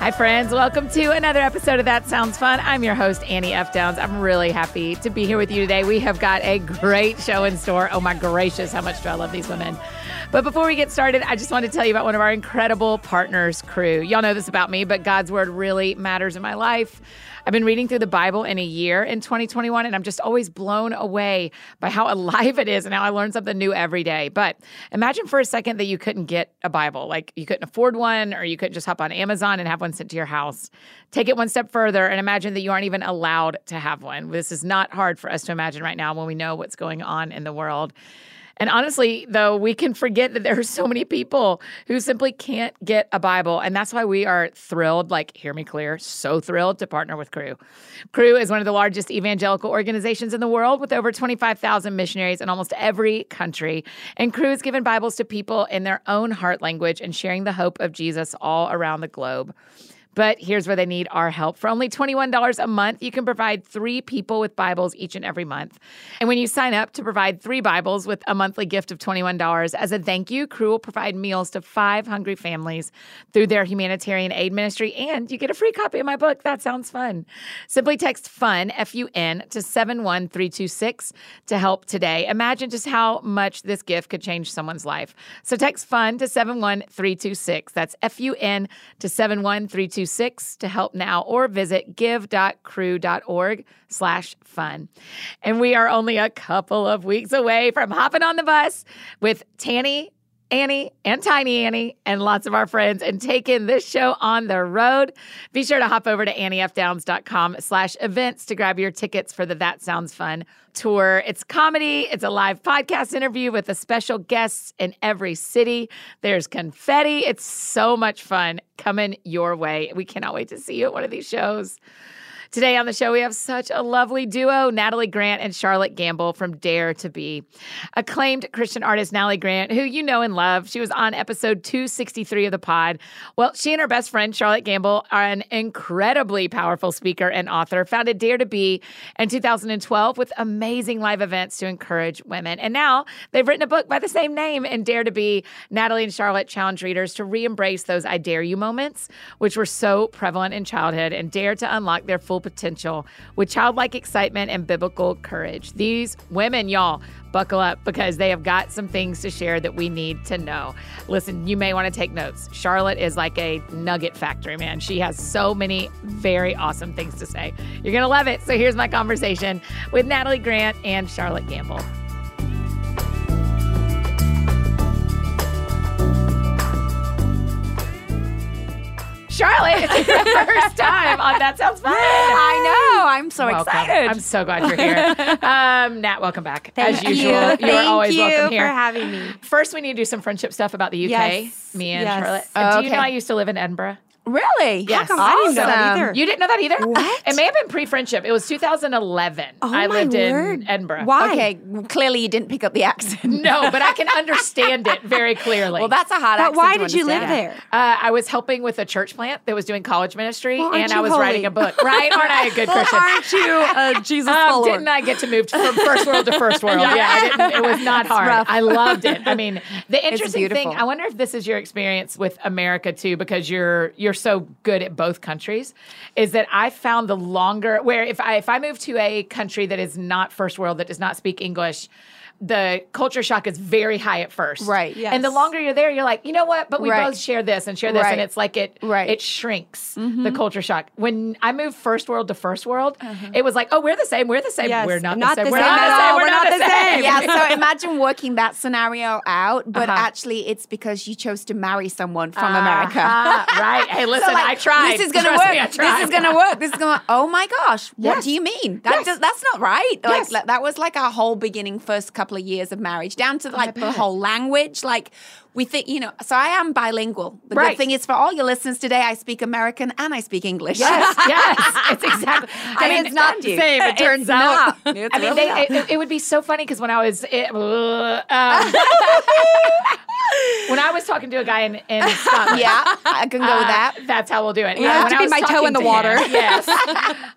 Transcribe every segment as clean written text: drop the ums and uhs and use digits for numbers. Hi, friends. Welcome to another episode of That Sounds Fun. I'm your host, Annie F. Downs. I'm really happy to be here with you today. We have got a great show in store. Oh, my gracious, how much do I love these women. But before we get started, I just want to tell you about one of our incredible partners, Cru. Y'all know this about me, but God's word really matters in my life. I've been reading through the Bible in a year in 2021, and I'm just always blown away by how alive it is and how I learn something new every day. But imagine for a second that you couldn't get a Bible, like you couldn't afford one, or you couldn't just hop on Amazon and have one sent to your house. Take it one step further and imagine that you aren't even allowed to have one. This is not hard for us to imagine right now when we know what's going on in the world. And honestly, though, we can forget that there are so many people who simply can't get a Bible. And that's why we are thrilled, like, hear me clear, so thrilled to partner with Cru. Cru is one of the largest evangelical organizations in the world with over 25,000 missionaries in almost every country. And Cru has given Bibles to people in their own heart language and sharing the hope of Jesus all around the globe. But here's where they need our help. For only $21 a month, you can provide 3 people with Bibles each and every month. And when you sign up to provide 3 Bibles with a monthly gift of $21, as a thank you, Cru will provide meals to 5 hungry families through their humanitarian aid ministry, and you get a free copy of my book, That Sounds Fun. Simply text FUN, F-U-N, to 71326 to help today. Imagine just how much this gift could change someone's life. So text FUN to 71326. That's F-U-N to 71326. To help now, or visit give.cru.org/fun. And we are only a couple of weeks away from hopping on the bus with Tanny, Annie, and Tiny Annie, and lots of our friends, and taking this show on the road. Be sure to hop over to anniefdowns.com/events to grab your tickets for the That Sounds Fun tour. It's comedy. It's a live podcast interview with a special guest in every city. There's confetti. It's so much fun coming your way. We cannot wait to see you at one of these shows. Today on the show, we have such a lovely duo, Natalie Grant and Charlotte Gamble from Dare to Be. Acclaimed Christian artist Natalie Grant, who you know and love, she was on episode 263 of the pod. Well, she and her best friend, Charlotte Gamble, are an incredibly powerful speaker and author, founded Dare to Be in 2012 with amazing live events to encourage women. And now they've written a book by the same name, and Dare to Be, Natalie and Charlotte challenge readers to re-embrace those I dare you moments, which were so prevalent in childhood, and dare to unlock their full potential with childlike excitement and biblical courage. These women, y'all, buckle up because they have got some things to share that we need to know. Listen, you may want to take notes. Charlotte is like a nugget factory, man. She has so many very awesome things to say. You're going to love it. So here's my conversation with Natalie Grant and Charlotte Gamble. Charlotte, it's your first time on That Sounds Fun. I know. I'm so excited. I'm so glad you're here. Nat, welcome back. As usual. You're always welcome here. Thank you for having me. First, we need to do some friendship stuff about the UK. Yes. Me and Charlotte. Do you know I used to live in Edinburgh? Really? Yes. How come? Awesome. I didn't know that either. You didn't know that either? What? It may have been pre-friendship. It was 2011. Oh my word. I lived in Edinburgh. Why? Okay, clearly you didn't pick up the accent. No, but I can understand it very clearly. Well, that's a hot accent. But why did you live there? I was helping with a church plant that was doing college ministry, and I was writing a book. Right? Aren't I a good Christian? Aren't you a Jesus follower? Didn't I get to move from first world to first world? Yeah, it was not hard. Rough. I loved it. I mean, the interesting thing, I wonder if this is your experience with America too, because you're so good at both countries, is that I found the longer, where if I move to a country that is not first world, that does not speak English, the culture shock is very high at first. Right. Yes. And the longer you're there, you're like, you know what? But we both share this. Right. And it's like it shrinks the culture shock. When I moved first world to first world, it was like, oh, we're the same. We're the same. Yes. We're not the same. We're not the same. We're not the same. Yeah. So imagine working that scenario out, but actually it's because you chose to marry someone from America. Right. Hey, listen, so like, I tried. This is going to work. This is going to work. This is going to, oh my gosh. What do you mean? That's not right. Like that was like our whole beginning first couple of years of marriage, down to like the whole language. Like we think, you know, so I am bilingual. The good thing is for all your listeners today, I speak American and I speak English. Yes, it's exactly. I mean, it's not the same. It turns out. I mean, it would be so funny because when I was When I was talking to a guy in Scotland. Yeah, I can go with that. That's how we'll do it. You have to be my toe in the water. Him, yes.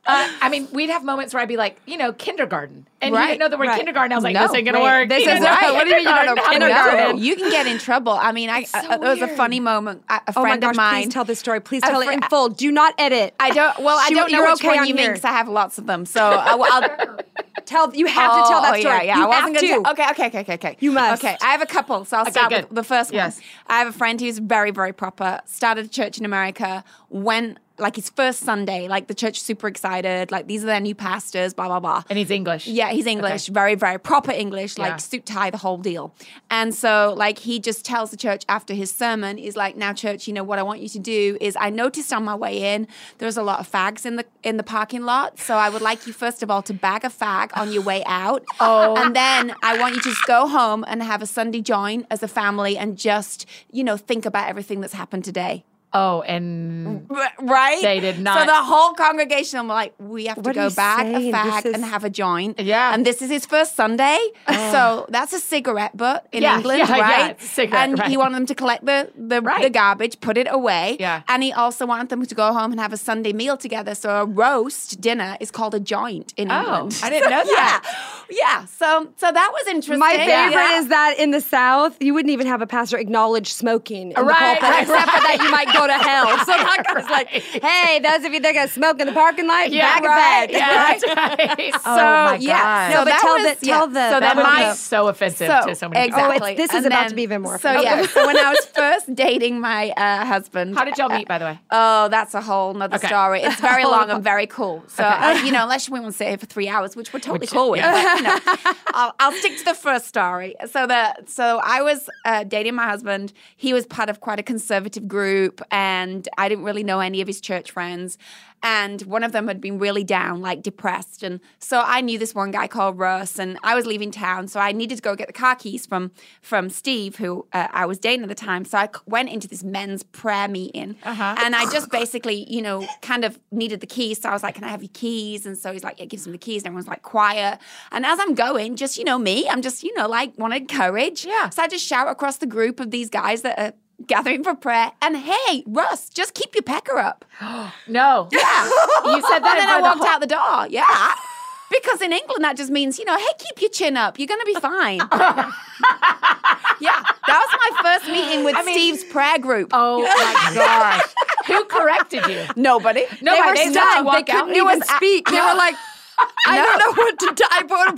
I mean, we'd have moments where I'd be like, you know, kindergarten. And you didn't know the word kindergarten. I was like, this ain't going to work. This is right. What do you mean you don't know kindergarten? You can get in trouble. I mean, it was a funny moment. A friend of mine. Please tell this story. Please tell it in full. Do not edit. I don't. Well, I don't know which one you mean because I have lots of them. So I'll tell. You have to tell that story. Yeah, I wasn't going to. Okay. You must. Okay, I have a couple. So I'll start with the first one. Yes. I have a friend who's very, very proper. Started a church in America. Went like his first Sunday. Like the church super excited. Like these are their new pastors. Blah blah blah. And he's English. Yeah, he's English. Okay. Very, very proper English. Like suit tie, the whole deal. And so like he just tells the church after his sermon, he's like, "Now church, you know what I want you to do is I noticed on my way in there was a lot of fags in the parking lot. So I would like you first of all to bag a fag on your way out. And then I want you to just go home and have a Sunday join as a family and just think about everything that's happened today." Oh, and right? They did not. So the whole congregation, I'm like, we have to go back a fag and have a joint. Yeah. And this is his first Sunday. So that's a cigarette butt in England, right? Yeah, it's a cigarette, and he wanted them to collect the garbage, put it away. Yeah. And he also wanted them to go home and have a Sunday meal together. So a roast dinner is called a joint in England. I didn't know that. Yeah. So that was interesting. My favorite is that in the South, you wouldn't even have a pastor acknowledge smoking in the pulpit, except for that you might go to hell. So it's like, hey, those of you that got smoke in the parking lot, bag a bag. Yeah, right? So, No, but tell the. So that might be so offensive to so many people. Exactly. This is about to be even more offensive. So, so when I was first dating my husband. How did y'all meet, by the way? Oh, that's a whole nother story. It's very long and very cool. So, unless we want to sit here for 3 hours, which we're totally cool with. Yeah. But, I'll stick to the first story. So I was dating my husband. He was part of quite a conservative group. And I didn't really know any of his church friends. And one of them had been really down, like depressed. And so I knew this one guy called Russ, and I was leaving town. So I needed to go get the car keys from Steve, who I was dating at the time. So I went into this men's prayer meeting. Uh-huh. And I just basically, kind of needed the keys. So I was like, can I have your keys? And so he's like, yeah, gives him the keys. And everyone's like quiet. And as I'm going, just, me, I'm just, like wanted courage. Yeah. So I just shout across the group of these guys that are gathering for prayer, and hey, Russ, just keep your pecker up. No. Yeah. You said that. And then I walked out the door. Yeah. Because in England, that just means, hey, keep your chin up. You're going to be fine. Yeah. That was my first meeting with Steve's prayer group. Oh, my gosh. Who corrected you? Nobody. They were stunned. They couldn't even speak. They were like, I don't know what to do.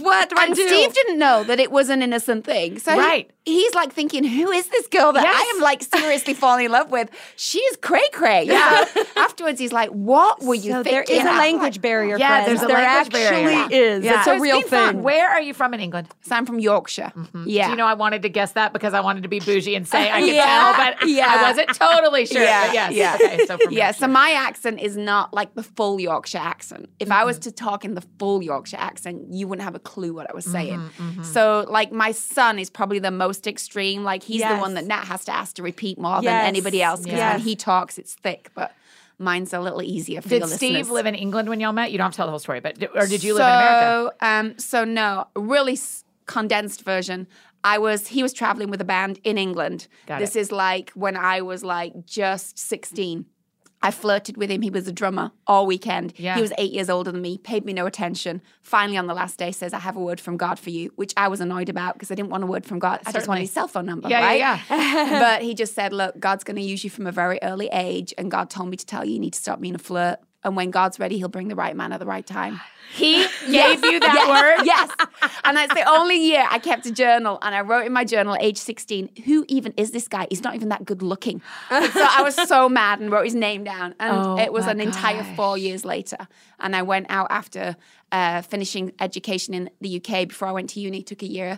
What do I do? And Steve didn't know that it was an innocent thing. So he's like thinking, who is this girl that I am like seriously falling in love with? She's cray-cray. Yeah. Afterwards, he's like, what were you thinking? There is a language barrier, friends. There actually is. Yeah. It's a real thing. Fun. Where are you from in England? So I'm from Yorkshire. Mm-hmm. Yeah. Do you know, I wanted to guess that because I wanted to be bougie and say I could tell, but I wasn't totally sure. Yeah. But okay, so from Yorkshire. So my accent is not like the full Yorkshire accent. If I was to talk in the full Yorkshire accent, you wouldn't have a clue what I was saying. Mm-hmm. So, like, my son is probably the most extreme. Like, he's the one that Nat has to ask to repeat more than anybody else because when he talks, it's thick, but mine's a little easier for your listeners. Did Steve live in England when y'all met? You don't have to tell the whole story, but or did you live in America? No, really condensed version. He was traveling with a band in England. This is like when I was like just 16. I flirted with him. He was a drummer all weekend. Yeah. He was 8 years older than me, paid me no attention. Finally, on the last day, says, I have a word from God for you, which I was annoyed about because I didn't want a word from God. I just wanted his cell phone number, right? Yeah. But he just said, look, God's going to use you from a very early age, and God told me to tell you need to stop being a flirt. And when God's ready, he'll bring the right man at the right time. He gave you that word? Yes. And that's the only year I kept a journal. And I wrote in my journal, age 16, who even is this guy? He's not even that good looking. So I was so mad and wrote his name down. And it was an entire 4 years later. And I went out after finishing education in the UK before I went to uni, took a year,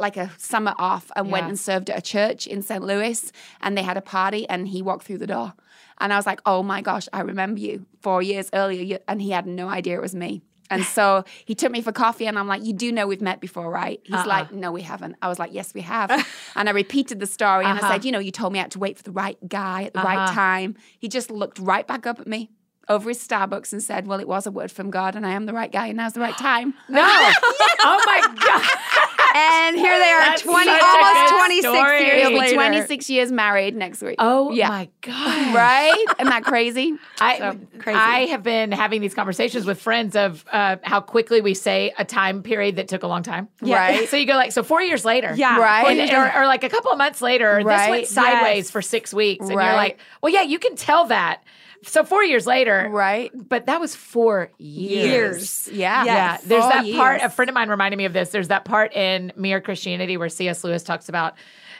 like a summer off, and went and served at a church in St. Louis. And they had a party and he walked through the door. And I was like, oh my gosh, I remember you 4 years earlier. And he had no idea it was me. And so he took me for coffee and I'm like, you do know we've met before, right? He's like, no, we haven't. I was like, yes, we have. And I repeated the story and I said, you told me I had to wait for the right guy at the right time. He just looked right back up at me over his Starbucks and said, well, it was a word from God and I am the right guy and now's the right time. No. Oh my God. And here they are, 26 years You'll be 26 years married next week. Oh, yeah. My God. Right? Am I crazy? Crazy. I have been having these conversations with friends of how quickly we say a time period that took a long time. Yeah. Right. So you go like, so 4 years later. Yeah. Right. Or like a couple of months later, right. This went sideways for 6 weeks. And you're like, well, yeah, you can tell that. So 4 years later. Right. But that was 4 years. Yeah. Yes. Yeah. There's that part, a friend of mine reminded me of this. There's that part in Mere Christianity where C.S. Lewis talks about,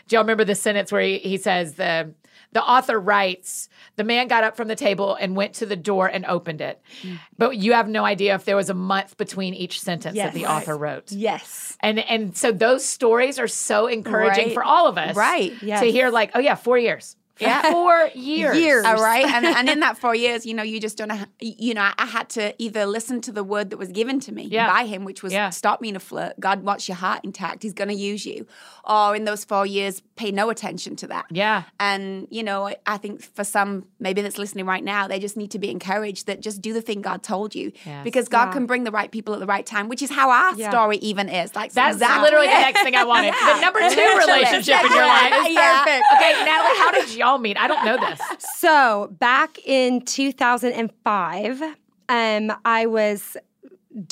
do y'all remember the sentence where he says, the author writes, the man got up from the table and went to the door and opened it. Mm. But you have no idea if there was a month between each sentence that the author wrote. Yes. And so those stories are so encouraging for all of us. Right. Yes. To hear like, oh yeah, 4 years. Yeah. 4 years. All right. And in that 4 years, you know, you just don't know, you know, I had to either listen to the word that was given to me by him, which was stop being a flirt. God wants your heart intact. He's going to use you. Or in those 4 years, pay no attention to that. Yeah. And, you know, I think for some, maybe that's listening right now, they just need to be encouraged that just do the thing God told you. Yes. Because God can bring the right people at the right time, which is how our story even is. Like that's literally the next thing I wanted. The number two relationship in your life is perfect. Okay, Natalie, how did y'all mean? I don't know this. So back in 2005, I was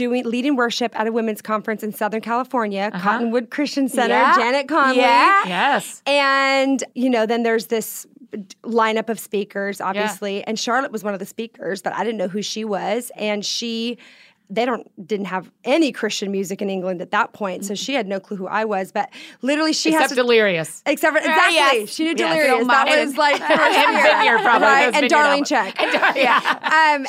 leading worship at a women's conference in Southern California, Cottonwood Christian Center, Janet Conley. Yeah. Yes. And, you know, then there's this lineup of speakers, obviously. Yeah. And Charlotte was one of the speakers, but I didn't know who she was. And they didn't have any Christian music in England at that point, so she had no clue who I was. But literally, Delirious. She knew Delirious. That was like Vineyard, probably. Right? And Darlene Check.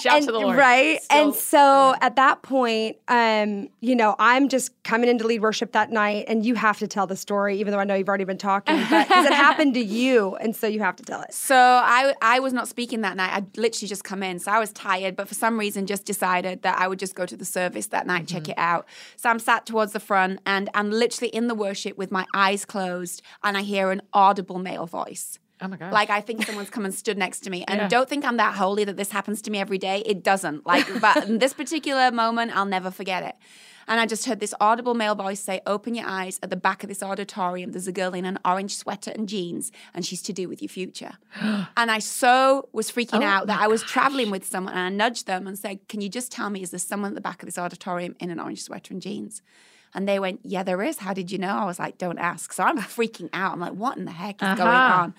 Shout to the Lord. Right? Still, and so at that point, you know, I'm just coming in to lead worship that night, and you have to tell the story, even though I know you've already been talking, but because it happened to you, and so you have to tell it. So I was not speaking that night. I'd literally just come in, so I was tired, but for some reason just decided that I would just go to the service that night, check it out. So I'm sat towards the front and I'm literally in the worship with my eyes closed and I hear an audible male voice. Oh my God. Like, I think someone's come and stood next to me. And don't think I'm that holy that this happens to me every day. It doesn't. But in this particular moment, I'll never forget it. And I just heard this audible male voice say, open your eyes. At the back of this auditorium, there's a girl in an orange sweater and jeans, and she's to do with your future. And I was freaking out that I was traveling with someone, and I nudged them and said, can you just tell me, is there someone at the back of this auditorium in an orange sweater and jeans? And they went, yeah, there is. How did you know? I was like, don't ask. So I'm freaking out. I'm like, what in the heck is going on?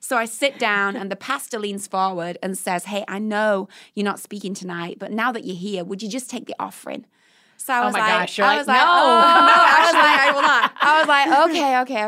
So I sit down and the pastor leans forward and says, hey, I know you're not speaking tonight, but now that you're here, would you just take the offering? So I was I will not. I was like,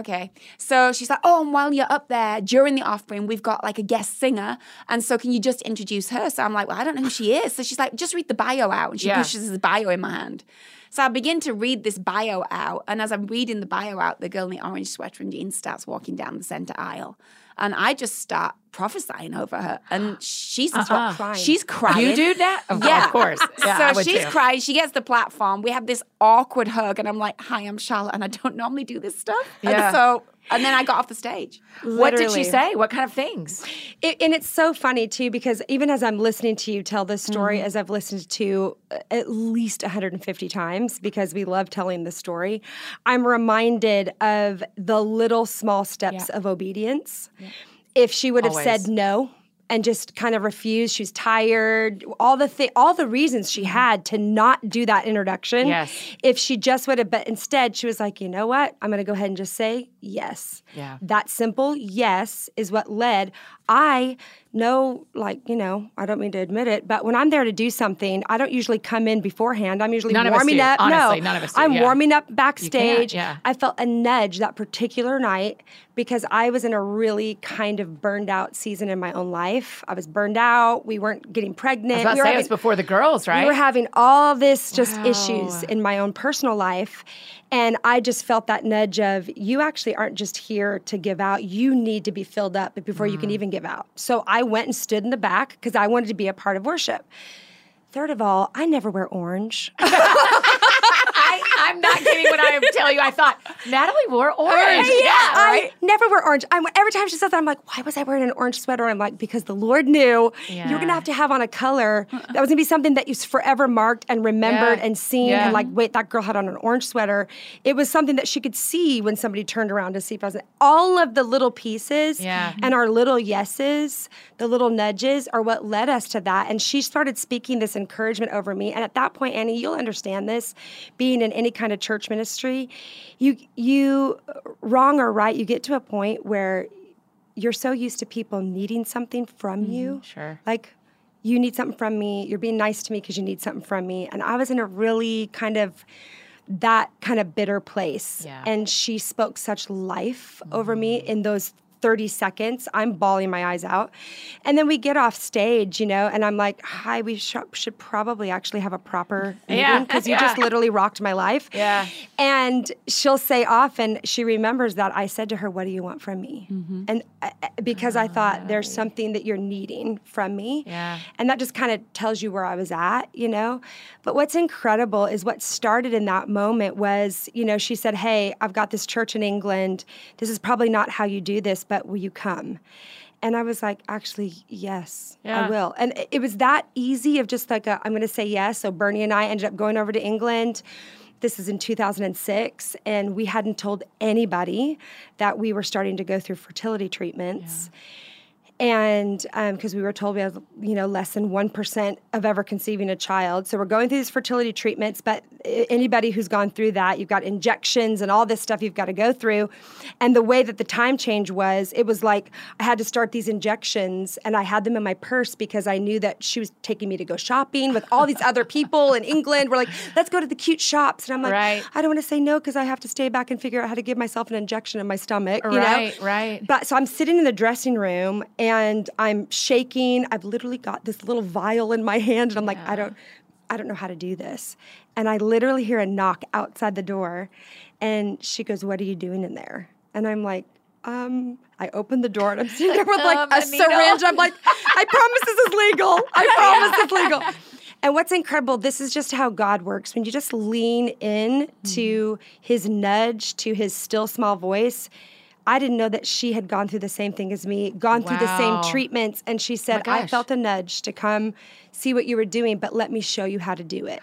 okay. So she's like, and while you're up there during the offering, we've got like a guest singer. And so can you just introduce her? So I'm like, well, I don't know who she is. So she's like, just read the bio out. And she pushes the bio in my hand. So I begin to read this bio out. And as I'm reading the bio out, the girl in the orange sweater and jeans starts walking down the center aisle. And I just start prophesying over her. And she's crying. She's crying. You do that? Of course. Yeah, so she's crying. She gets the platform. We have this awkward hug. And I'm like, hi, I'm Charlotte. And I don't normally do this stuff. Yeah. And then I got off the stage. Literally. What did she say? What kind of things? And it's so funny, too, because even as I'm listening to you tell this story, as I've listened to at least 150 times, because we love telling the story, I'm reminded of the little small steps of obedience. Yeah. If she would have said no and just kind of refused, she was tired, all the reasons she had to not do that introduction. Yes. If she just would have, but instead she was like, you know what, I'm going to go ahead and just say yes. Yeah. That simple yes is what led. I know, like, you know, I don't mean to admit it, but when I'm there to do something, I don't usually come in beforehand. I'm usually warming up. Honestly, none of us do. I'm warming up backstage. I felt a nudge that particular night because I was in a really kind of burned out season in my own life. I was burned out. We weren't getting pregnant. I was about to say, it was before the girls, right? We were having all this just issues in my own personal life. And I just felt that nudge of, you actually aren't just here to give out. You need to be filled up before you can even give out. So I went and stood in the back because I wanted to be a part of worship. Third of all, I never wear orange. I I'm not kidding when I tell you, I thought, Natalie wore orange. I never wear orange. Every time she says that, I'm like, why was I wearing an orange sweater? I'm like, because the Lord knew you're going to have on a color that was going to be something that you forever marked and remembered and seen and like, wait, that girl had on an orange sweater. It was something that she could see when somebody turned around to see if I was all of the little pieces and our little yeses, the little nudges are what led us to that. And she started speaking this encouragement over me. And at that point, Annie, you'll understand this, being in any kind of church ministry, you wrong or right, you get to a point where you're so used to people needing something from you. Sure. Like, you need something from me. You're being nice to me because you need something from me. And I was in a really kind of that kind of bitter place. Yeah. And she spoke such life over me in those 30 seconds. I'm bawling my eyes out. And then we get off stage, you know, and I'm like, hi, we should probably actually have a proper meeting because you just literally rocked my life. Yeah. And she'll say often, she remembers that I said to her, what do you want from me? Mm-hmm. And because I thought there's something that you're needing from me. Yeah. And that just kind of tells you where I was at, you know. But what's incredible is what started in that moment was, you know, she said, hey, I've got this church in England. This is probably not how you do this, but will you come? And I was like, actually, yes, I will. And it was that easy of just like, I'm going to say yes. So Bernie and I ended up going over to England. This is in 2006. And we hadn't told anybody that we were starting to go through fertility treatments. Yeah. And because we were told we have, you know, less than 1% of ever conceiving a child. So we're going through these fertility treatments, but anybody who's gone through that, you've got injections and all this stuff you've got to go through. And the way that the time change was, it was like I had to start these injections and I had them in my purse because I knew that she was taking me to go shopping with all these other people in England. We're like, let's go to the cute shops. And I'm like, I don't want to say no because I have to stay back and figure out how to give myself an injection in my stomach. You know? But so I'm sitting in the dressing room and I'm shaking. I've literally got this little vial in my hand, and I'm like, I don't know how to do this. And I literally hear a knock outside the door, and she goes, "What are you doing in there?" And I'm like, I open the door, and I'm sitting there with like a syringe. I'm like, I promise this is legal. I promise it's legal. And what's incredible, this is just how God works. When you just lean in to his nudge, to his still small voice, I didn't know that she had gone through the same thing as me, gone through the same treatments. And she said, I felt a nudge to come see what you were doing, but let me show you how to do it.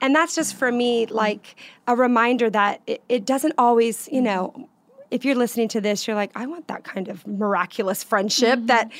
And that's just for me, like a reminder that it doesn't always, you know, if you're listening to this, you're like, I want that kind of miraculous friendship that,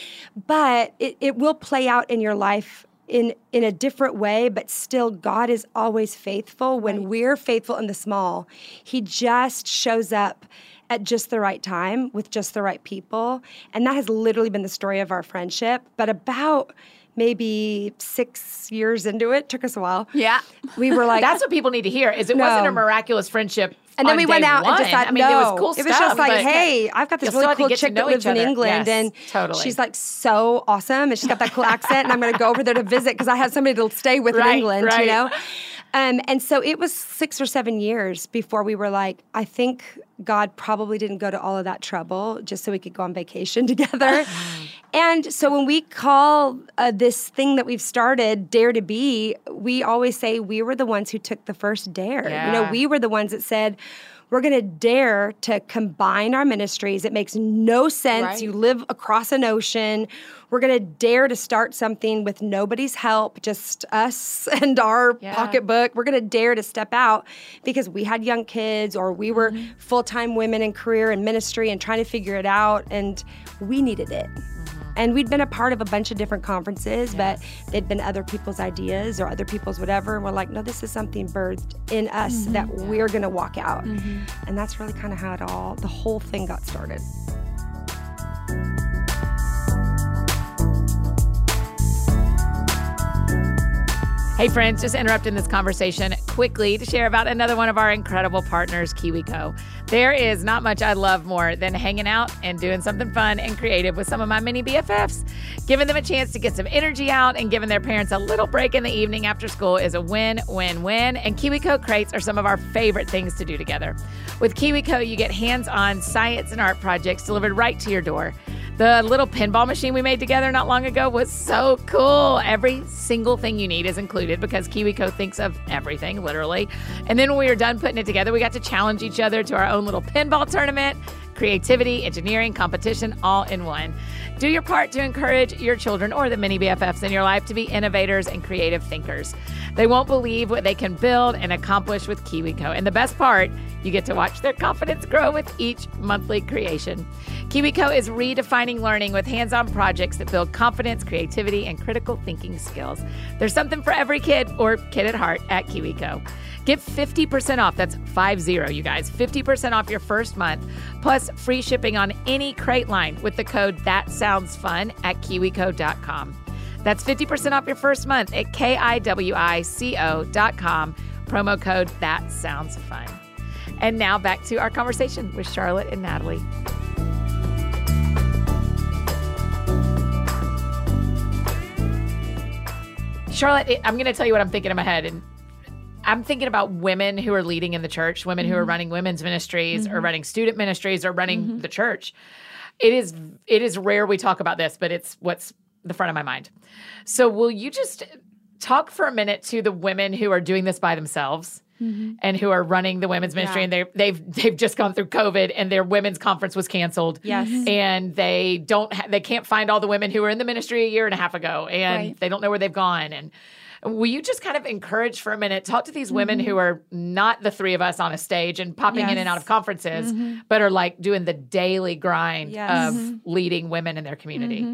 but it will play out in your life in a different way, but still God is always faithful. When we're faithful in the small, he just shows up at just the right time with just the right people. And that has literally been the story of our friendship. But about maybe 6 years into it, took us a while. Yeah. We were like... That's what people need to hear, is it wasn't a miraculous friendship. And then we went out and decided, it was cool stuff. It was just like, hey, I've got this really cool chick that lives in England. Yes, and she's like so awesome. And she's got that cool accent. And I'm going to go over there to visit because I have somebody to stay with in England, you know? And so it was 6 or 7 years before we were like, I think God probably didn't go to all of that trouble just so we could go on vacation together. And so when we call this thing that we've started Dare to Be, we always say we were the ones who took the first dare. Yeah. You know, we were the ones that said, we're going to dare to combine our ministries. It makes no sense. Right. You live across an ocean. We're going to dare to start something with nobody's help, just us and our pocketbook. We're going to dare to step out because we had young kids or we were full-time women in career and ministry and trying to figure it out, and we needed it. And we'd been a part of a bunch of different conferences, but they'd been other people's ideas or other people's whatever. And we're like, no, this is something birthed in us that we're going to walk out. And that's really kind of how the whole thing got started. Hey friends, just interrupting this conversation quickly to share about another one of our incredible partners, KiwiCo. There is not much I love more than hanging out and doing something fun and creative with some of my mini BFFs. Giving them a chance to get some energy out and giving their parents a little break in the evening after school is a win, win, win. And KiwiCo crates are some of our favorite things to do together. With KiwiCo, you get hands-on science and art projects delivered right to your door. The little pinball machine we made together not long ago was so cool. Every single thing you need is included because KiwiCo thinks of everything, literally. And then when we were done putting it together, we got to challenge each other to our own little pinball tournament. Creativity, engineering, competition, all in one. Do your part to encourage your children or the mini BFFs in your life to be innovators and creative thinkers. They won't believe what they can build and accomplish with KiwiCo. And the best part, you get to watch their confidence grow with each monthly creation. KiwiCo is redefining learning with hands-on projects that build confidence, creativity, and critical thinking skills. There's something for every kid or kid at heart at KiwiCo. Get 50% off. That's 50, you guys. 50% off your first month, plus free shipping on any crate line with the code That Sounds Fun at KiwiCo.com. That's 50% off your first month at KIWICO.com. Promo code That Sounds Fun. And now back to our conversation with Charlotte and Natalie. Charlotte, I'm going to tell you what I'm thinking in my head. And I'm thinking about women who are leading in the church, women who are running women's ministries or running student ministries or running the church. It is rare we talk about this, but it's what's the front of my mind. So will you just talk for a minute to the women who are doing this by themselves and who are running the women's ministry and they've just gone through COVID and their women's conference was canceled. Yes. And they can't find all the women who were in the ministry a year and a half ago and they don't know where they've gone. And will you just kind of encourage for a minute, talk to these women who are not the three of us on a stage and popping in and out of conferences, but are like doing the daily grind of leading women in their community?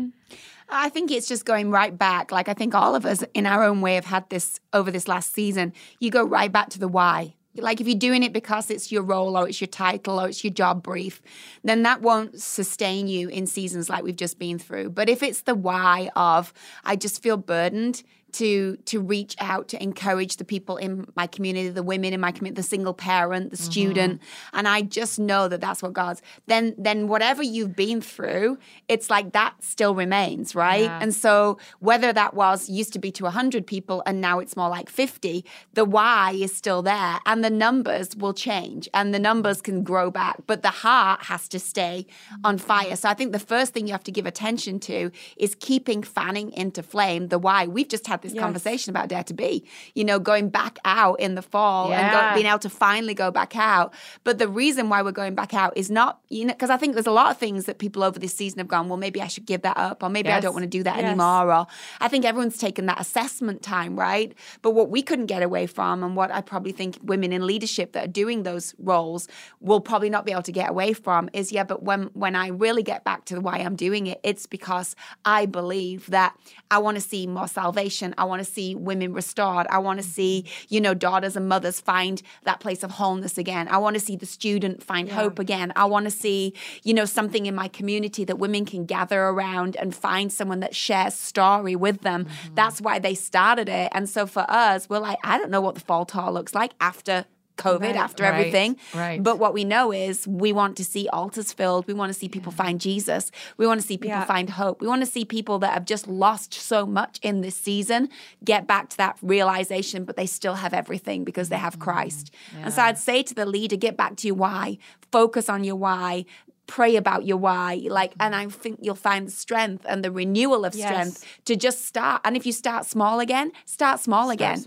I think it's just going right back. Like I think all of us in our own way have had this over this last season. You go right back to the why. Like if you're doing it because it's your role or it's your title or it's your job brief, then that won't sustain you in seasons like we've just been through. But if it's the why of, I just feel burdened to reach out, to encourage the people in my community, the women in my community, the single parent, the student, and I just know that that's what God's, then whatever you've been through, it's like that still remains, right? Yeah. And so whether that was, used to be to 100 people and now it's more like 50, the why is still there and the numbers will change and the numbers can grow back, but the heart has to stay on fire. So I think the first thing you have to give attention to is keeping fanning into flame the why. We've just had this conversation about Dare to Be, you know, going back out in the fall and being able to finally go back out. But the reason why we're going back out is not, you know, because I think there's a lot of things that people over this season have gone, well, maybe I should give that up or maybe I don't want to do that anymore. Or I think everyone's taken that assessment time, right? But what we couldn't get away from and what I probably think women in leadership that are doing those roles will probably not be able to get away from is, but when I really get back to why I'm doing it, it's because I believe that I want to see more salvation. I want to see women restored. I want to see, you know, daughters and mothers find that place of wholeness again. I want to see the student find hope again. I want to see, you know, something in my community that women can gather around and find someone that shares story with them. That's why they started it. And so for us, we're like, I don't know what the fall tour looks like after COVID, after everything. Right. But what we know is we want to see altars filled. We want to see people find Jesus. We want to see people find hope. We want to see people that have just lost so much in this season get back to that realization, but they still have everything because they have Christ. Yeah. And so I'd say to the leader, get back to your why, focus on your why, pray about your why, like, and I think you'll find the strength and the renewal of strength to just start. And if you start small again, right? Again,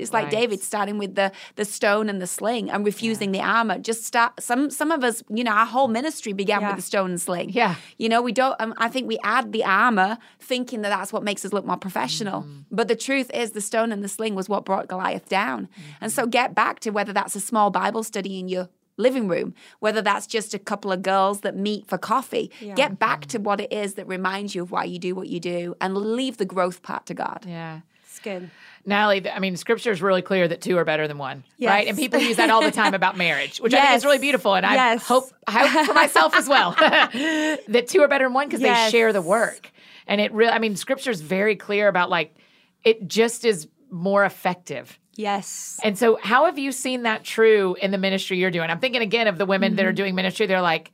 it's like David starting with the stone and the sling and refusing the armor. Just start. Some of us, you know, our whole ministry began with the stone and sling. Yeah. You know, we don't, I think we add the armor thinking that that's what makes us look more professional. But the truth is the stone and the sling was what brought Goliath down. And so get back to whether that's a small Bible study in your living room, whether that's just a couple of girls that meet for coffee. Get back to what it is that reminds you of why you do what you do and leave the growth part to God. Yeah. It's good. Natalie, I mean, Scripture is really clear that two are better than one, right? And people use that all the time about marriage, which I think is really beautiful. And I hope for myself as well that two are better than one because they share the work. And it really, I mean, Scripture is very clear about like, it just is more effective. Yes. And so how have you seen that true in the ministry you're doing? I'm thinking again of the women that are doing ministry. They're like,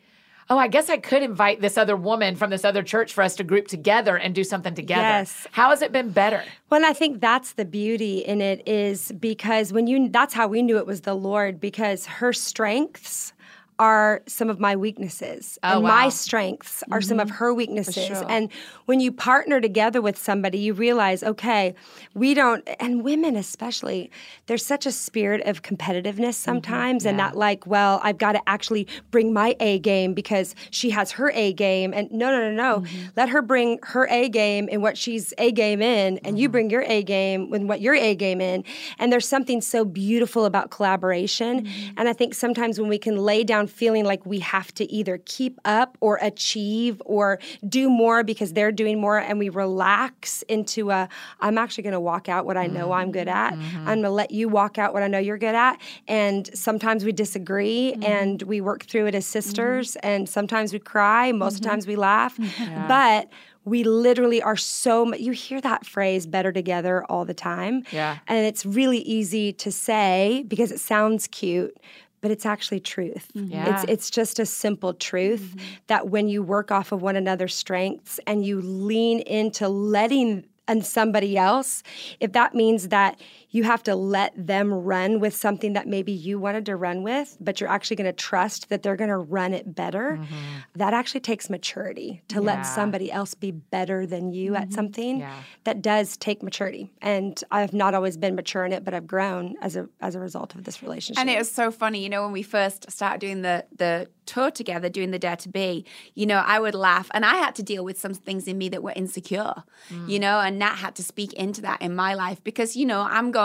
oh, I guess I could invite this other woman from this other church for us to group together and do something together. Yes. How has it been better? Well, I think that's the beauty in it is because that's how we knew it was the Lord, because her strengths are some of my weaknesses. Oh, and wow. My strengths are some of her weaknesses. Sure. And when you partner together with somebody, you realize, okay, we don't, and women especially, there's such a spirit of competitiveness sometimes and not like, well, I've got to actually bring my A game because she has her A game. And no. Let her bring her A game in what she's A game in, and you bring your A game in what your A game in. And there's something so beautiful about collaboration. Mm-hmm. And I think sometimes when we can lay down feeling like we have to either keep up or achieve or do more because they're doing more, and we relax into a, I'm actually going to walk out what I know I'm good at. I'm going to let you walk out what I know you're good at. And sometimes we disagree and we work through it as sisters, and sometimes we cry, most of the times we laugh. Yeah. But we literally are so – you hear that phrase, better together, all the time. Yeah. And it's really easy to say because it sounds cute, but it's actually truth. Yeah. It's just a simple truth that when you work off of one another's strengths and you lean into letting somebody else, if that means that you have to let them run with something that maybe you wanted to run with, but you're actually going to trust that they're going to run it better, that actually takes maturity to let somebody else be better than you at something. Yeah. That does take maturity. And I've not always been mature in it, but I've grown as a result of this relationship. And it was so funny, you know, when we first started doing the tour together, doing the Dare to Be, you know, I would laugh. And I had to deal with some things in me that were insecure, you know, and Nat had to speak into that in my life because, you know, I'm going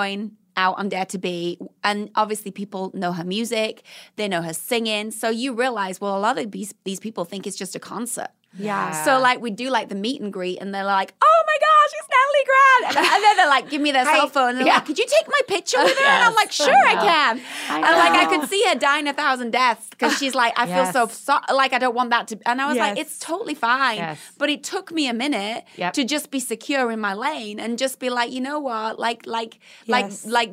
out on Dare to Be, and obviously people know her music, they know her singing, so you realize, well, a lot of these people think it's just a concert. Yeah. So, like, we do, like, the meet and greet, and they're like, oh, my gosh, it's Natalie Grant. And then they're like, give me their cell phone. And they're like, could you take my picture with her? Yes, and I'm like, sure, I can. And, like, I could see her dying 1,000 deaths because she's like, I feel so like, I don't want that to – and I was like, it's totally fine. Yes. But it took me a minute to just be secure in my lane and just be like, you know what, like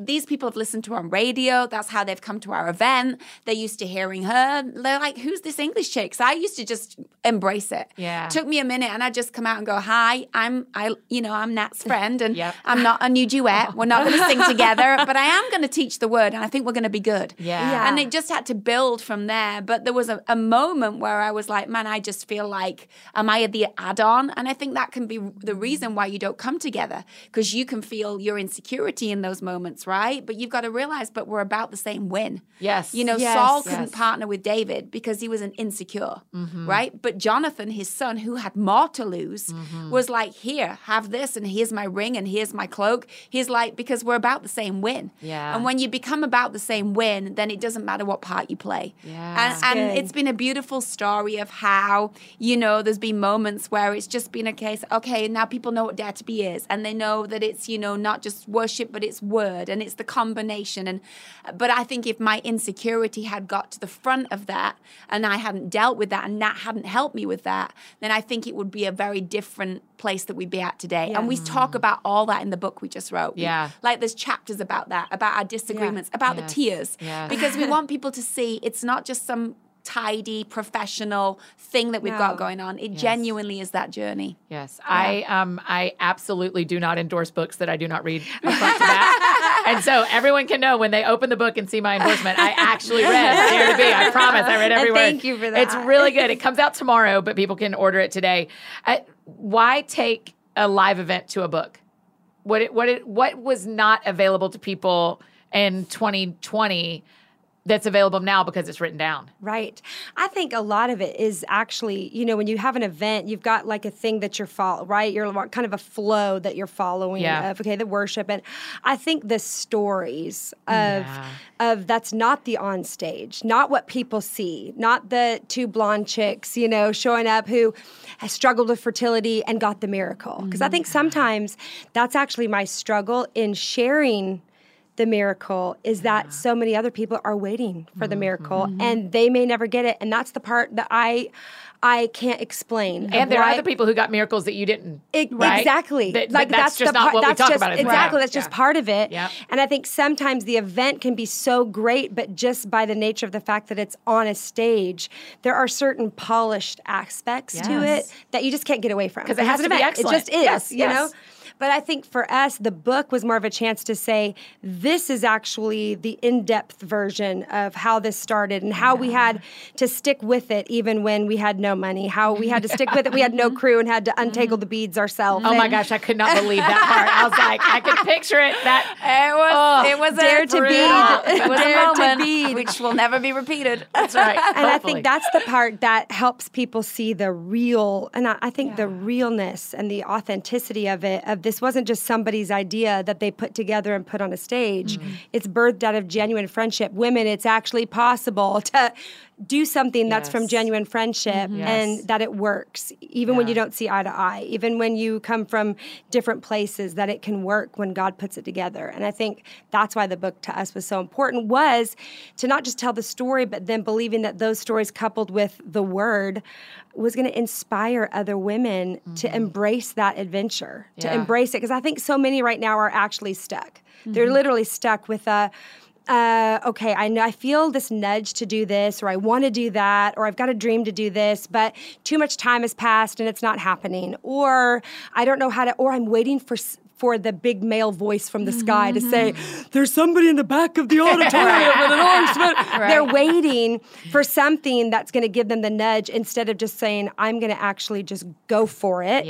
these people have listened to her on radio. That's how they've come to our event. They're used to hearing her. They're like, who's this English chick? So I used to just embrace it. Yeah. Took me a minute, and I just come out and go, hi, I'm Nat's friend, and I'm not a new duet. We're not going to sing together, but I am going to teach the word, and I think we're going to be good. Yeah. And it just had to build from there. But there was a moment where I was like, man, I just feel like, am I the add-on? And I think that can be the reason why you don't come together, because you can feel your insecurity in those moments, right? But you've got to realize, but we're about the same win. Yes. You know, yes. Saul couldn't partner with David because he was an insecure, right? But Jonathan, his son, who had more to lose, was like, here, have this, and here's my ring, and here's my cloak. He's like, because we're about the same win. Yeah. And when you become about the same win, then it doesn't matter what part you play. Yeah. And it's been a beautiful story of how, you know, there's been moments where it's just been a case, okay, now people know what Dare to Be is, and they know that it's, you know, not just worship, but it's word, and it's the combination. But I think if my insecurity had got to the front of that, and I hadn't dealt with that, and that hadn't helped me with that, then I think it would be a very different place that we'd be at today. Yeah. And we talk about all that in the book we just wrote. Yeah. Like, there's chapters about that, about our disagreements, about the tears. Yeah. Because we want people to see it's not just some tidy, professional thing that we've got going on. It genuinely is that journey. Yes. Yeah. I absolutely do not endorse books that I do not read. And so everyone can know when they open the book and see my endorsement, I actually read Dare to Be. I promise. I read every word. Thank you for that. It's really good. It comes out tomorrow, but people can order it today. Why take a live event to a book? What was not available to people in 2020 that's available now because it's written down? Right. I think a lot of it is actually, you know, when you have an event, you've got like a thing that you're following, right? You're kind of a flow that you're following of, okay, the worship. And I think the stories of that's not the on stage, not what people see, not the two blonde chicks, you know, showing up who has struggled with fertility and got the miracle. Because I think sometimes that's actually my struggle in sharing the miracle is that so many other people are waiting for the miracle and they may never get it. And that's the part that I can't explain. And there are other people who got miracles that you didn't, right? Exactly. Like that's just not what we talk about. Exactly. That's just part of it. Yep. And I think sometimes the event can be so great, but just by the nature of the fact that it's on a stage, there are certain polished aspects to it that you just can't get away from. Because it has to be excellent. It just is, you know? But I think for us, the book was more of a chance to say, this is actually the in-depth version of how this started and how we had to stick with it even when we had no money, how we had to stick with it. We had no crew and had to untangle the beads ourselves. Oh my gosh, I could not believe that part. I was like, I could picture it. It was Dare to Be. It was a moment which will never be repeated. That's right. And hopefully. I think that's the part that helps people see the real, and I think the realness and the authenticity of it, of this wasn't just somebody's idea that they put together and put on a stage. Mm-hmm. It's birthed out of genuine friendship. Women, it's actually possible to do something that's from genuine friendship and that it works, even when you don't see eye to eye, even when you come from different places, that it can work when God puts it together. And I think that's why the book to us was so important, was to not just tell the story, but then believing that those stories coupled with the word was going to inspire other women to embrace that adventure, to embrace it. Because I think so many right now are actually stuck. Mm-hmm. They're literally stuck with a... okay, I feel this nudge to do this, or I want to do that, or I've got a dream to do this, but too much time has passed and it's not happening. Or I don't know how to, or I'm waiting for the big male voice from the sky to say, there's somebody in the back of the auditorium with an orange sweater. Right. They're waiting for something that's going to give them the nudge instead of just saying, I'm going to actually just go for it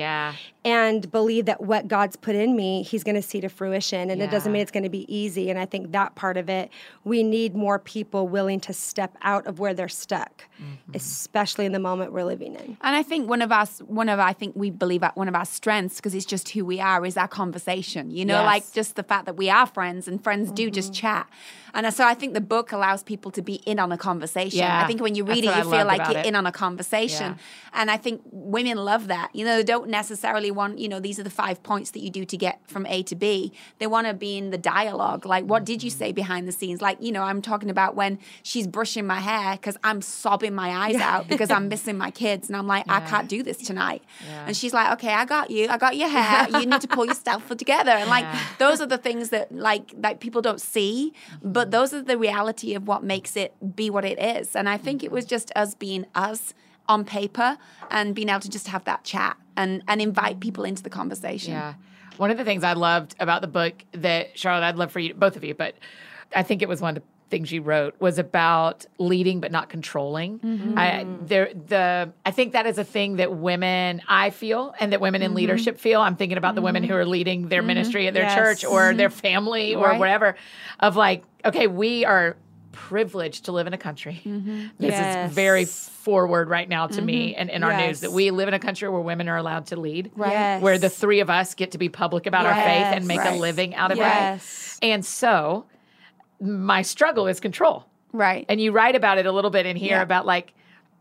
and believe that what God's put in me, he's going to see to fruition. And it doesn't mean it's going to be easy. And I think that part of it, we need more people willing to step out of where they're stuck, especially in the moment we're living in. And I think one of our strengths, because it's just who we are, is our conversation, you know, like just the fact that we are friends and friends do just chat. And so I think the book allows people to be in on a conversation. Yeah. I think when you read it, you feel like you're in on a conversation. Yeah. And I think women love that. You know, they don't necessarily want, you know, these are the 5 points that you do to get from A to B. They want to be in the dialogue. Like, what did you say behind the scenes? Like, you know, I'm talking about when she's brushing my hair because I'm sobbing my eyes out because I'm missing my kids. And I'm like, I can't do this tonight. Yeah. And she's like, okay, I got you. I got your hair. You need to pull yourself together. And like, those are the things that like people don't see, but those are the reality of what makes it be what it is. And I think it was just us being us on paper and being able to just have that chat and invite people into the conversation. Yeah. One of the things I loved about the book that, Charlotte, I'd love for you, both of you, but I think it was one of the things you wrote was about leading but not controlling. Mm-hmm. I think that is a thing that women, I feel, and that women in leadership feel. I'm thinking about the women who are leading their ministry at their church or their family or whatever, of like, okay, we are privileged to live in a country. This is very forward right now to me and in our news, that we live in a country where women are allowed to lead, where the three of us get to be public about our faith and make a living out of it. And so my struggle is control. Right. And you write about it a little bit in here about like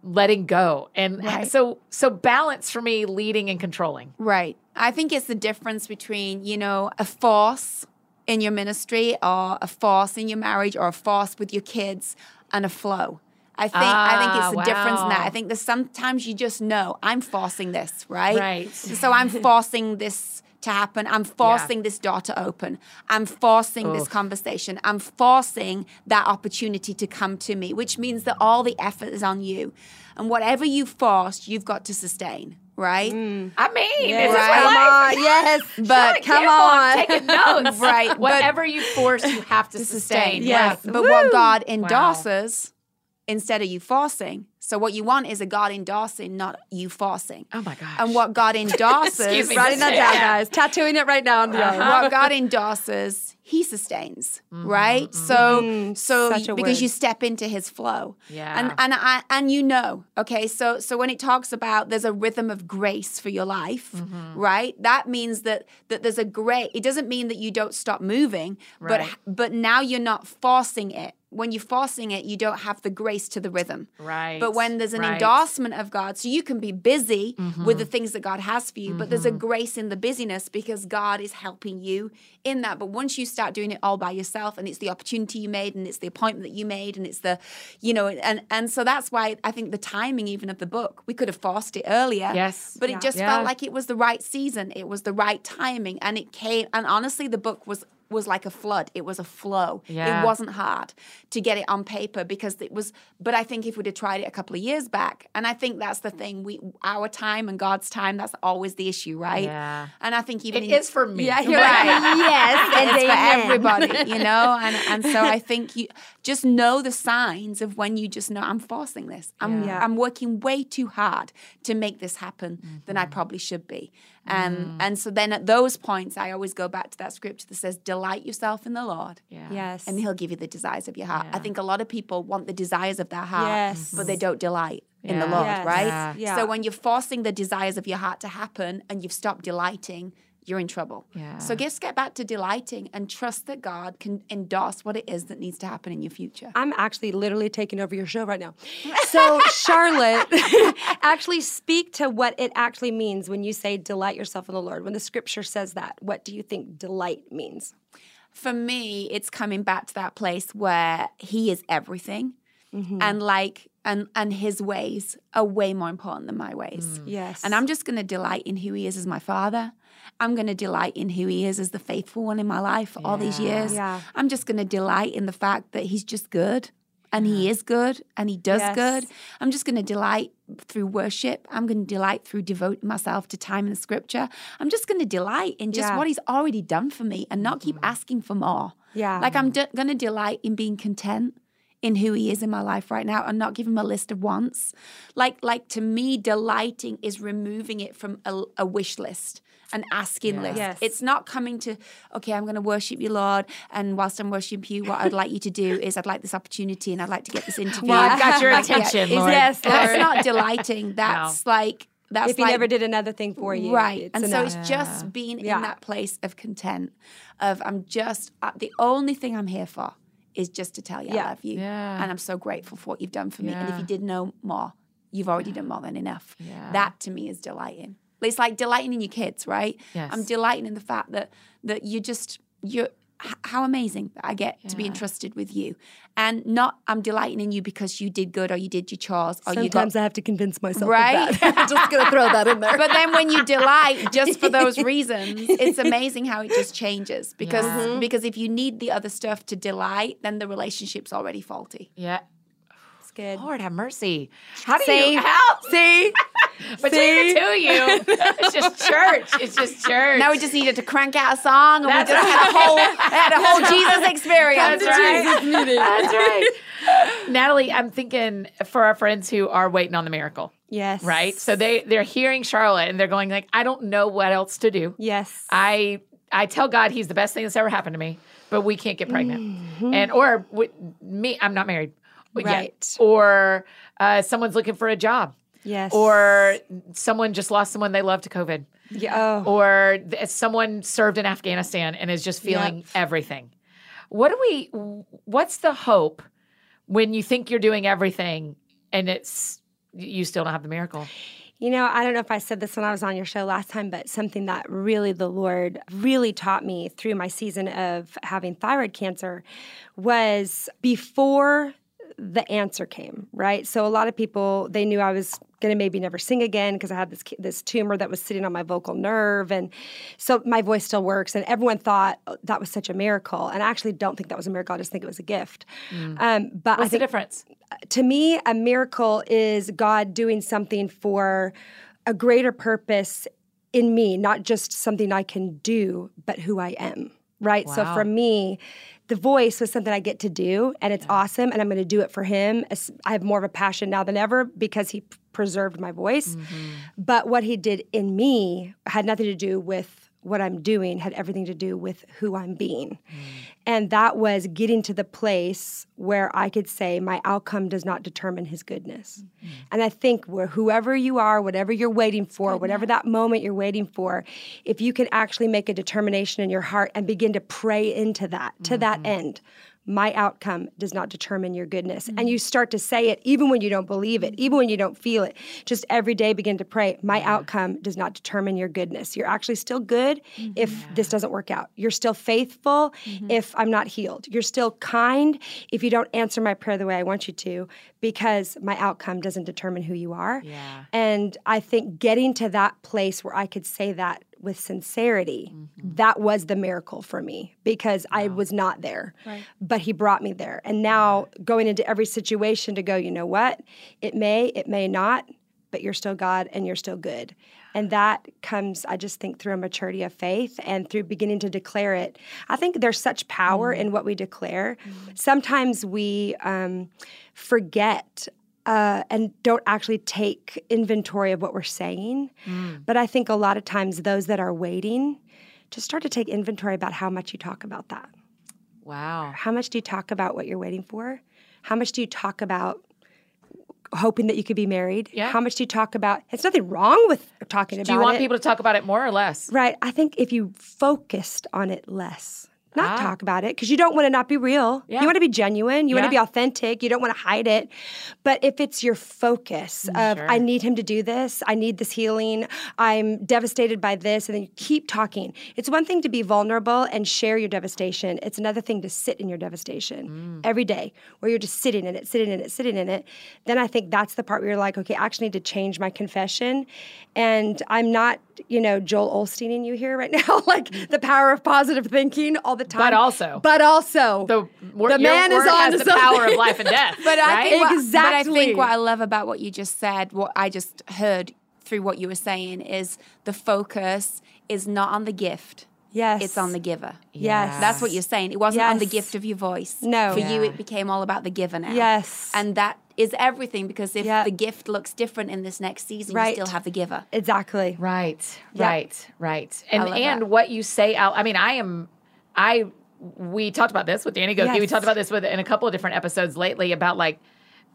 letting go. And so balance for me, leading and controlling. Right. I think it's the difference between, you know, a force in your ministry or a force in your marriage or a force with your kids and a flow. I think it's the difference in that. I think there's sometimes you just know I'm forcing this, right? Right. So I'm forcing this to happen. I'm forcing this door to open. I'm forcing this conversation. I'm forcing that opportunity to come to me, which means that all the effort is on you. And whatever you forced, you've got to sustain. Right? I mean, it's right? Yes, but come on. I'm taking notes. Right. Whatever you force, you have to sustain. Yes. Right. But what God endorses instead of you forcing. So what you want is a God endorsing, not you forcing. Oh, my gosh. And what God endorses. Writing that down, guys. Tattooing it right now. What God endorses, he sustains, right? So because you step into his flow. Yeah. And you know, okay? So when it talks about there's a rhythm of grace for your life, right? That means that there's a great, it doesn't mean that you don't stop moving, but now you're not forcing it. When you're forcing it, you don't have the grace to the rhythm. Right. But when there's an endorsement of God, so you can be busy with the things that God has for you, but there's a grace in the busyness because God is helping you in that. But once you start doing it all by yourself, and it's the opportunity you made, and it's the appointment that you made, and it's the, you know, and so that's why I think the timing even of the book, we could have forced it earlier. Yes. But it just felt like it was the right season. It was the right timing. And it came, and honestly, the book was was like a flood. It was a flow. Yeah. It wasn't hard to get it on paper because it was, but I think if we'd have tried it a couple of years back, and I think that's the thing, our time and God's time, that's always the issue, right? Yeah. And I think even— It is for me. Yeah, you're right. Yes, and it's for everybody, you know? And so I think you just know the signs of when you just know, I'm forcing this. I'm working way too hard to make this happen than I probably should be. And so then at those points, I always go back to that scripture that says, delight yourself in the Lord. Yeah. Yes. And he'll give you the desires of your heart. Yeah. I think a lot of people want the desires of their heart, but they don't delight in the Lord, right? Yeah. Yeah. So when you're forcing the desires of your heart to happen and you've stopped delighting, you're in trouble. Yeah. So just get back to delighting and trust that God can endorse what it is that needs to happen in your future. I'm actually literally taking over your show right now. So Charlotte, actually speak to what it actually means when you say delight yourself in the Lord. When the scripture says that, what do you think delight means? For me, it's coming back to that place where he is everything. Mm-hmm. And his ways are way more important than my ways. Mm. Yes. And I'm just going to delight in who he is as my father. I'm going to delight in who he is as the faithful one in my life for all these years. Yeah. I'm just going to delight in the fact that he's just good and he is good and he does good. I'm just going to delight through worship. I'm going to delight through devoting myself to time in the scripture. I'm just going to delight in just what he's already done for me and not keep asking for more. Yeah. Like I'm going to delight in being content in who he is in my life right now and not give him a list of wants. Like to me, delighting is removing it from a wish list, an asking list. Yes. It's not coming to, okay, I'm going to worship you, Lord, and whilst I'm worshiping you, what I'd like you to do is I'd like this opportunity and I'd like to get this interview. Well, I've got your attention, Lord. Yes, that's not delighting. That's like... That's if he never did another thing for you. Right. And so it's just being in that place of content, of I'm just, the only thing I'm here for is just to tell you I love you. Yeah. And I'm so grateful for what you've done for me. And if you did know more, you've already done more than enough. Yeah. That to me is delighting. It's like delighting in your kids, right? Yes. I'm delighting in the fact that you're how amazing that I get to be entrusted with you. And not I'm delighting in you because you did good or you did your chores. Or Sometimes I have to convince myself of that. I'm just going to throw that in there. But then when you delight just for those reasons, it's amazing how it just changes. Because if you need the other stuff to delight, then the relationship's already faulty. Yeah. It's good. Lord have mercy. How do you help? See? Between the two of you, it's just church. It's just church. Now we just needed to crank out a song, and we just had a whole Jesus experience. That's right. Jesus meeting. That's right. Natalie, I'm thinking for our friends who are waiting on the miracle. Yes. Right. So they're hearing Charlotte, and they're going like, I don't know what else to do. Yes. I tell God he's the best thing that's ever happened to me, but we can't get pregnant, I'm not married, right? Yet. Or someone's looking for a job. Yes. Or someone just lost someone they love to COVID. Yeah. Oh. Or someone served in Afghanistan and is just feeling everything. What's the hope when you think you're doing everything and you still don't have the miracle? You know, I don't know if I said this when I was on your show last time, but something that really the Lord really taught me through my season of having thyroid cancer was before the answer came, right? So a lot of people, they knew I was going to maybe never sing again because I had this tumor that was sitting on my vocal nerve. And so my voice still works. And everyone thought that was such a miracle. And I actually don't think that was a miracle. I just think it was a gift. Mm. But what's the difference? To me, a miracle is God doing something for a greater purpose in me, not just something I can do, but who I am, right? Wow. So for me, the voice was something I get to do, and it's awesome, and I'm going to do it for him. I have more of a passion now than ever because he preserved my voice. Mm-hmm. But what he did in me had nothing to do with what I'm doing, had everything to do with who I'm being. Mm. And that was getting to the place where I could say my outcome does not determine his goodness. Mm-hmm. And I think whoever you are, whatever you're waiting for, whatever that moment you're waiting for, if you can actually make a determination in your heart and begin to pray into that, to that end, my outcome does not determine your goodness. Mm-hmm. And you start to say it even when you don't believe it, even when you don't feel it. Just every day begin to pray, my outcome does not determine your goodness. You're actually still good if this doesn't work out. You're still faithful if I'm not healed. You're still kind if you don't answer my prayer the way I want you to, because my outcome doesn't determine who you are. Yeah. And I think getting to that place where I could say that with sincerity, mm-hmm. that was the miracle for me because wow. I was not there, right. but he brought me there. And now going into every situation to go, you know what, it may not, but you're still God and you're still good. And that comes, I just think, through a maturity of faith and through beginning to declare it. I think there's such power mm-hmm. in what we declare. Mm-hmm. Sometimes we forget and don't actually take inventory of what we're saying. Mm. But I think a lot of times those that are waiting just start to take inventory about how much you talk about that. Wow. How much do you talk about what you're waiting for? How much do you talk about hoping that you could be married? Yeah. How much do you talk about? It's nothing wrong with talking about it. Do you want people to talk about it more or less? Right. I think if you focused on it less, not talk about it, because you don't want to not be real. Yeah. You want to be genuine. You want to be authentic. You don't want to hide it. But if it's your focus of, I need him to do this. I need this healing. I'm devastated by this. And then you keep talking. It's one thing to be vulnerable and share your devastation. It's another thing to sit in your devastation every day where you're just sitting in it. Then I think that's the part where you're like, okay, I actually need to change my confession. And I'm not, you know, Joel Olstein in you here right now, like the power of positive thinking all the time. But also. The man is on to something. The power of life and death. But right? But I think what I love about what you just said, what I just heard through what you were saying, is the focus is not on the gift. Yes. It's on the giver. Yes. That's what you're saying. It wasn't on the gift of your voice. No. For you, it became all about the giver now. Yes. And that is everything, because if the gift looks different in this next season, you still have the giver. Exactly. Right. And what you say out, I mean, we talked about this with Danny Goki. Yes. We talked about this in a couple of different episodes lately about, like,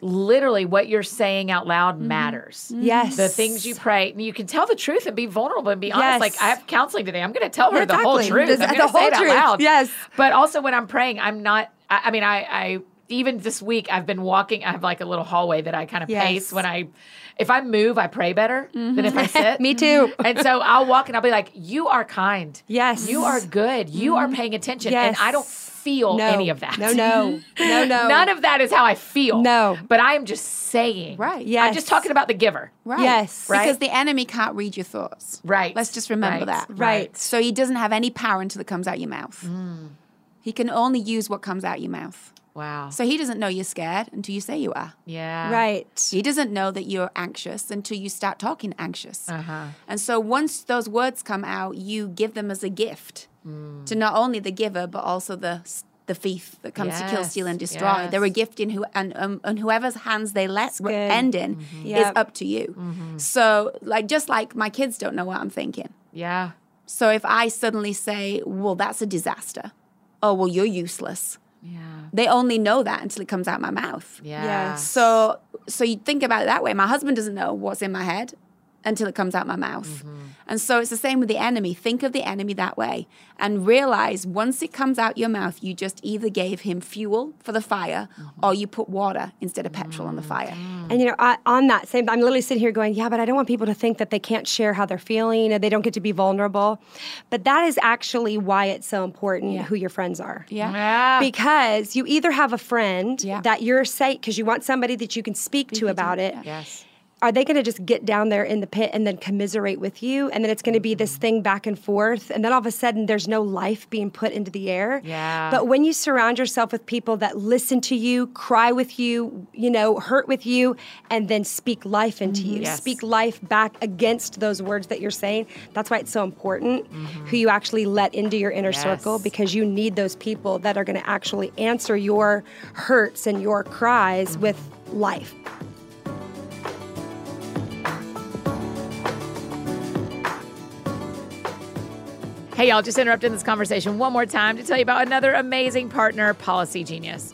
literally what you're saying out loud matters. Yes. The things you pray. And you can tell the truth and be vulnerable and be honest. Like, I have counseling today. I'm going to tell her the whole truth. I'm going to say it out loud. Yes. But also when I'm praying, I'm not – I mean, I – even this week, I've been walking. I have like a little hallway that I kind of pace. If I move, I pray better than if I sit. Me too. And so I'll walk and I'll be like, you are kind. Yes. You are good. You are paying attention. Yes. And I don't feel any of that. No. None of that is how I feel. No. But I am just saying. Right. Yes. I'm just talking about the giver. Right. Yes. Right? Because the enemy can't read your thoughts. Right. Let's just remember that. Right. So he doesn't have any power until it comes out your mouth. Mm. He can only use what comes out your mouth. Wow. So he doesn't know you're scared until you say you are. Yeah. Right. He doesn't know that you're anxious until you start talking anxious. Uh-huh. And so once those words come out, you give them as a gift to not only the giver, but also the thief that comes to kill, steal, and destroy. Yes. They're a gift in and whoever's hands they let end in is up to you. Mm-hmm. So just like my kids don't know what I'm thinking. Yeah. So if I suddenly say, well, that's a disaster. Oh, well, you're useless. Yeah. They only know that until it comes out my mouth. Yeah. Yes. So you think about it that way. My husband doesn't know what's in my head until it comes out my mouth. Mm-hmm. And so it's the same with the enemy. Think of the enemy that way and realize once it comes out your mouth, you just either gave him fuel for the fire or you put water instead of petrol on the fire. And, you know, on that same, I'm literally sitting here going, but I don't want people to think that they can't share how they're feeling and they don't get to be vulnerable. But that is actually why it's so important who your friends are. Yeah. Because you either have a friend that you're safe because you want somebody that you can speak to about it. Yeah. Yes. Are they going to just get down there in the pit and then commiserate with you? And then it's going to be this thing back and forth. And then all of a sudden, there's no life being put into the air. Yeah. But when you surround yourself with people that listen to you, cry with you, you know, hurt with you, and then speak life into you, speak life back against those words that you're saying. That's why it's so important who you actually let into your inner circle, because you need those people that are going to actually answer your hurts and your cries with life. Hey, y'all, just interrupting this conversation one more time to tell you about another amazing partner, Policy Genius.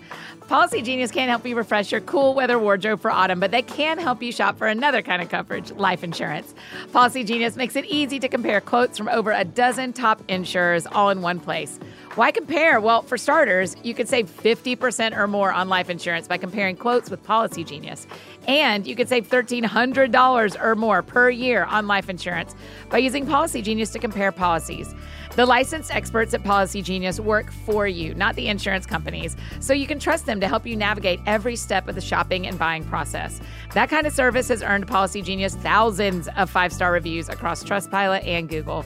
Policy Genius can't help you refresh your cool weather wardrobe for autumn, but they can help you shop for another kind of coverage, life insurance. Policy Genius makes it easy to compare quotes from over a dozen top insurers all in one place. Why compare? Well, for starters, you could save 50% or more on life insurance by comparing quotes with Policy Genius. And you could save $1,300 or more per year on life insurance by using Policy Genius to compare policies. The licensed experts at Policy Genius work for you, not the insurance companies, so you can trust them to help you navigate every step of the shopping and buying process. That kind of service has earned Policy Genius thousands of five-star reviews across Trustpilot and Google.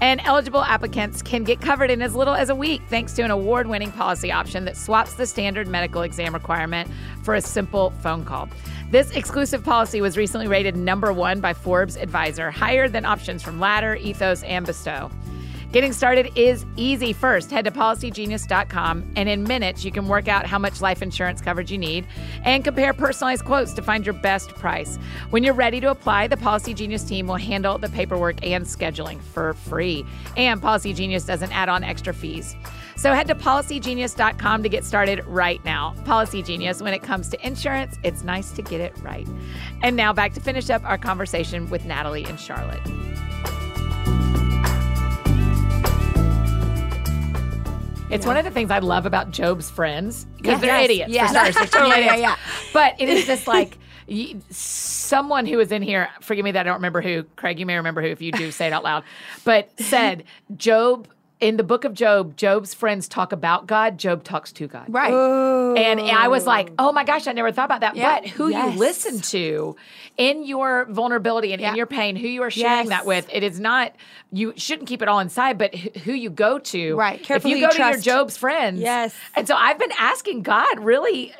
and eligible applicants can get covered in as little as a week thanks to an award-winning policy option that swaps the standard medical exam requirement for a simple phone call. This exclusive policy was recently rated number one by Forbes Advisor, higher than options from Ladder, Ethos, and Bestow. Getting started is easy. First, head to policygenius.com, and in minutes, you can work out how much life insurance coverage you need and compare personalized quotes to find your best price. When you're ready to apply, the Policy Genius team will handle the paperwork and scheduling for free. And Policy Genius doesn't add on extra fees. So head to policygenius.com to get started right now. Policy Genius, when it comes to insurance, it's nice to get it right. And now back to finish up our conversation with Natalie and Charlotte. It's one of the things I love about Job's friends, because they're idiots. Yes. For starters, they're total idiots. But it is just like someone who was in here, forgive me that I don't remember who, Craig, you may remember who if you do say it out loud, but said Job, in the book of Job, Job's friends talk about God, Job talks to God. Right. Ooh. And I was like, oh my gosh, I never thought about that. Yeah. But who you listen to in your vulnerability and in your pain, who you are sharing that with, it is not, you shouldn't keep it all inside, but who you go to. Right. Carefully if you go to your Job's friends. Yes. And so I've been asking God really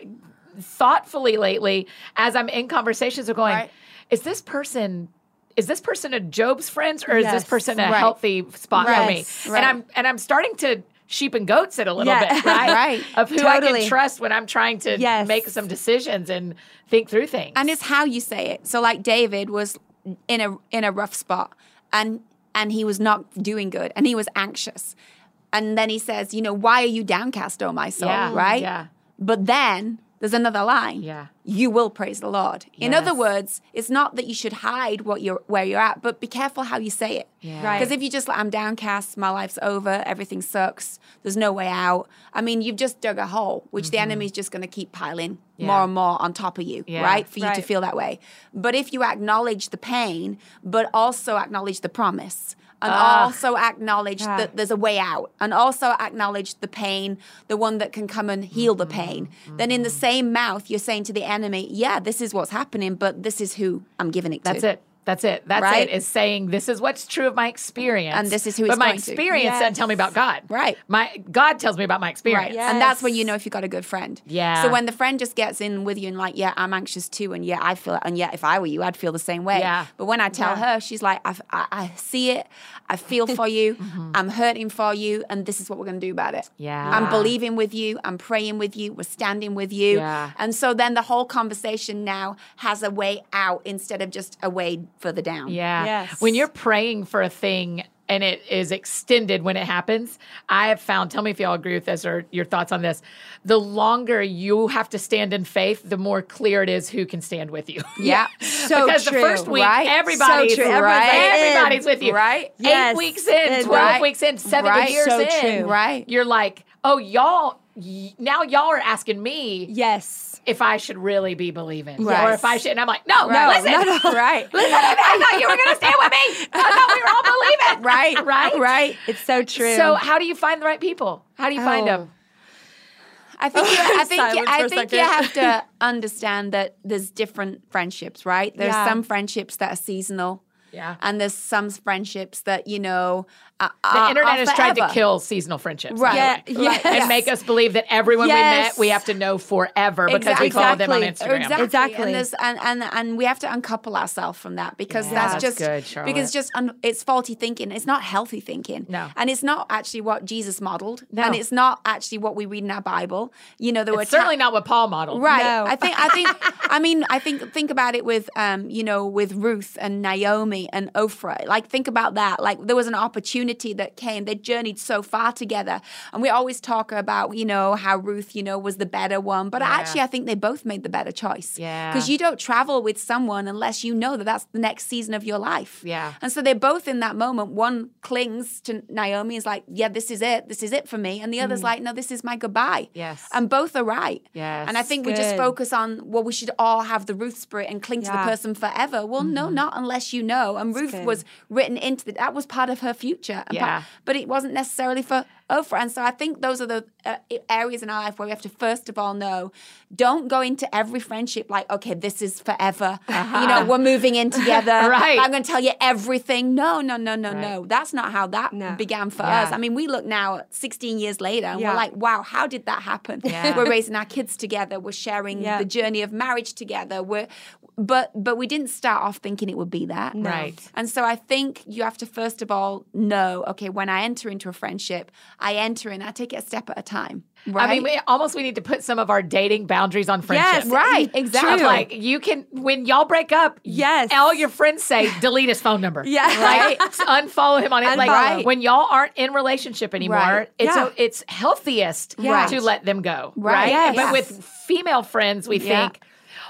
thoughtfully lately as I'm in conversations of going, is this person a Job's friend or is this person a healthy spot for me? Right. And I'm starting to sheep and goats it a little bit, right? Of who I can trust when I'm trying to make some decisions and think through things. And it's how you say it. So like David was in a rough spot and he was not doing good and he was anxious. And then he says, you know, why are you downcast, oh my soul, right? Yeah. But then there's another line. Yeah. You will praise the Lord. Yes. In other words, it's not that you should hide where you're at, but be careful how you say it. Because if you just like, I'm downcast, my life's over, everything sucks, there's no way out. I mean, you've just dug a hole, which the enemy's just going to keep piling more and more on top of you, right? For you to feel that way. But if you acknowledge the pain, but also acknowledge the promise, and also acknowledge that there's a way out, and also acknowledge the pain, the one that can come and heal the pain. Then in the same mouth, you're saying to the enemy, yeah, this is what's happening, but this is who I'm giving it to. That's it. That's right? It is saying this is what's true of my experience. And this is who it's going to. But my experience doesn't tell me about God. Right. God tells me about my experience. Right. Yes. And that's when you know if you've got a good friend. Yeah. So when the friend just gets in with you and like, yeah, I'm anxious too. And yeah, I feel it. And yeah, if I were you, I'd feel the same way. Yeah. But when I tell her, she's like, I see it. I feel for you. I'm hurting for you. And this is what we're going to do about it. Yeah. I'm believing with you. I'm praying with you. We're standing with you. Yeah. And so then the whole conversation now has a way out instead of just a way further down. Yeah. Yes. When you're praying for a thing and it is extended when it happens, I have found, tell me if y'all agree with this or your thoughts on this, the longer you have to stand in faith, the more clear it is who can stand with you. Yeah. So because true, the first week, everybody's with you. Right. 8 weeks in, 12 weeks in, 7 years in. True. Right. You're like, oh, y'all are asking me. Yes. If I should really be believing. Right. Or if I should. And I'm like, no, listen. Right. Listen to me. I thought you were going to stand with me. I thought we were all believing. Right. It's so true. So how do you find the right people? How do you find them? I think you have to understand that there's different friendships, right? There's some friendships that are seasonal. Yeah. And there's some friendships that, you know, the internet has tried to kill seasonal friendships. Right. And make us believe that everyone we met, we have to know forever because we follow them on Instagram. Exactly. And we have to uncouple ourselves from that because it's faulty thinking. It's not healthy thinking. No. And it's not actually what Jesus modeled. No. And it's not actually what we read in our Bible. You know, it's certainly not what Paul modeled. Right. No. I think about it with, you know, with Ruth and Naomi and Ophrah. Like, think about that. Like, there was an opportunity that came. They journeyed so far together. And we always talk about, you know, how Ruth, you know, was the better one. But actually, I think they both made the better choice. Yeah. Because you don't travel with someone unless you know that that's the next season of your life. Yeah. And so they're both in that moment. One clings to Naomi, is like, yeah, this is it. This is it for me. And the other's like, no, this is my goodbye. Yes. And both are right. Yes. And I think we just focus on, well, we should all have the Ruth spirit and cling to the person forever. Well, no, not unless you know. And Ruth was written into that was part of her future. Yeah. But it wasn't necessarily for Ophrah. And so I think those are the areas in our life where we have to, first of all, know, don't go into every friendship like, okay, this is forever. Uh-huh. You know, we're moving in together. Right. I'm going to tell you everything. No. That's not how that began for us. I mean, we look now 16 years later and we're like, wow, how did that happen? Yeah. We're raising our kids together. We're sharing the journey of marriage together. But we didn't start off thinking it would be that. No. Right. And so I think you have to, first of all, know, okay, when I enter into a friendship, I enter in, I take it a step at a time. Right? I mean, we need to put some of our dating boundaries on friendships. Yes, right. Exactly. True. Like, you can, when y'all break up, all your friends say, delete his phone number. Yeah. Right? Unfollow him on it. Like, when y'all aren't in relationship anymore, it's healthiest to let them go. Right. Yes. But with female friends, we think,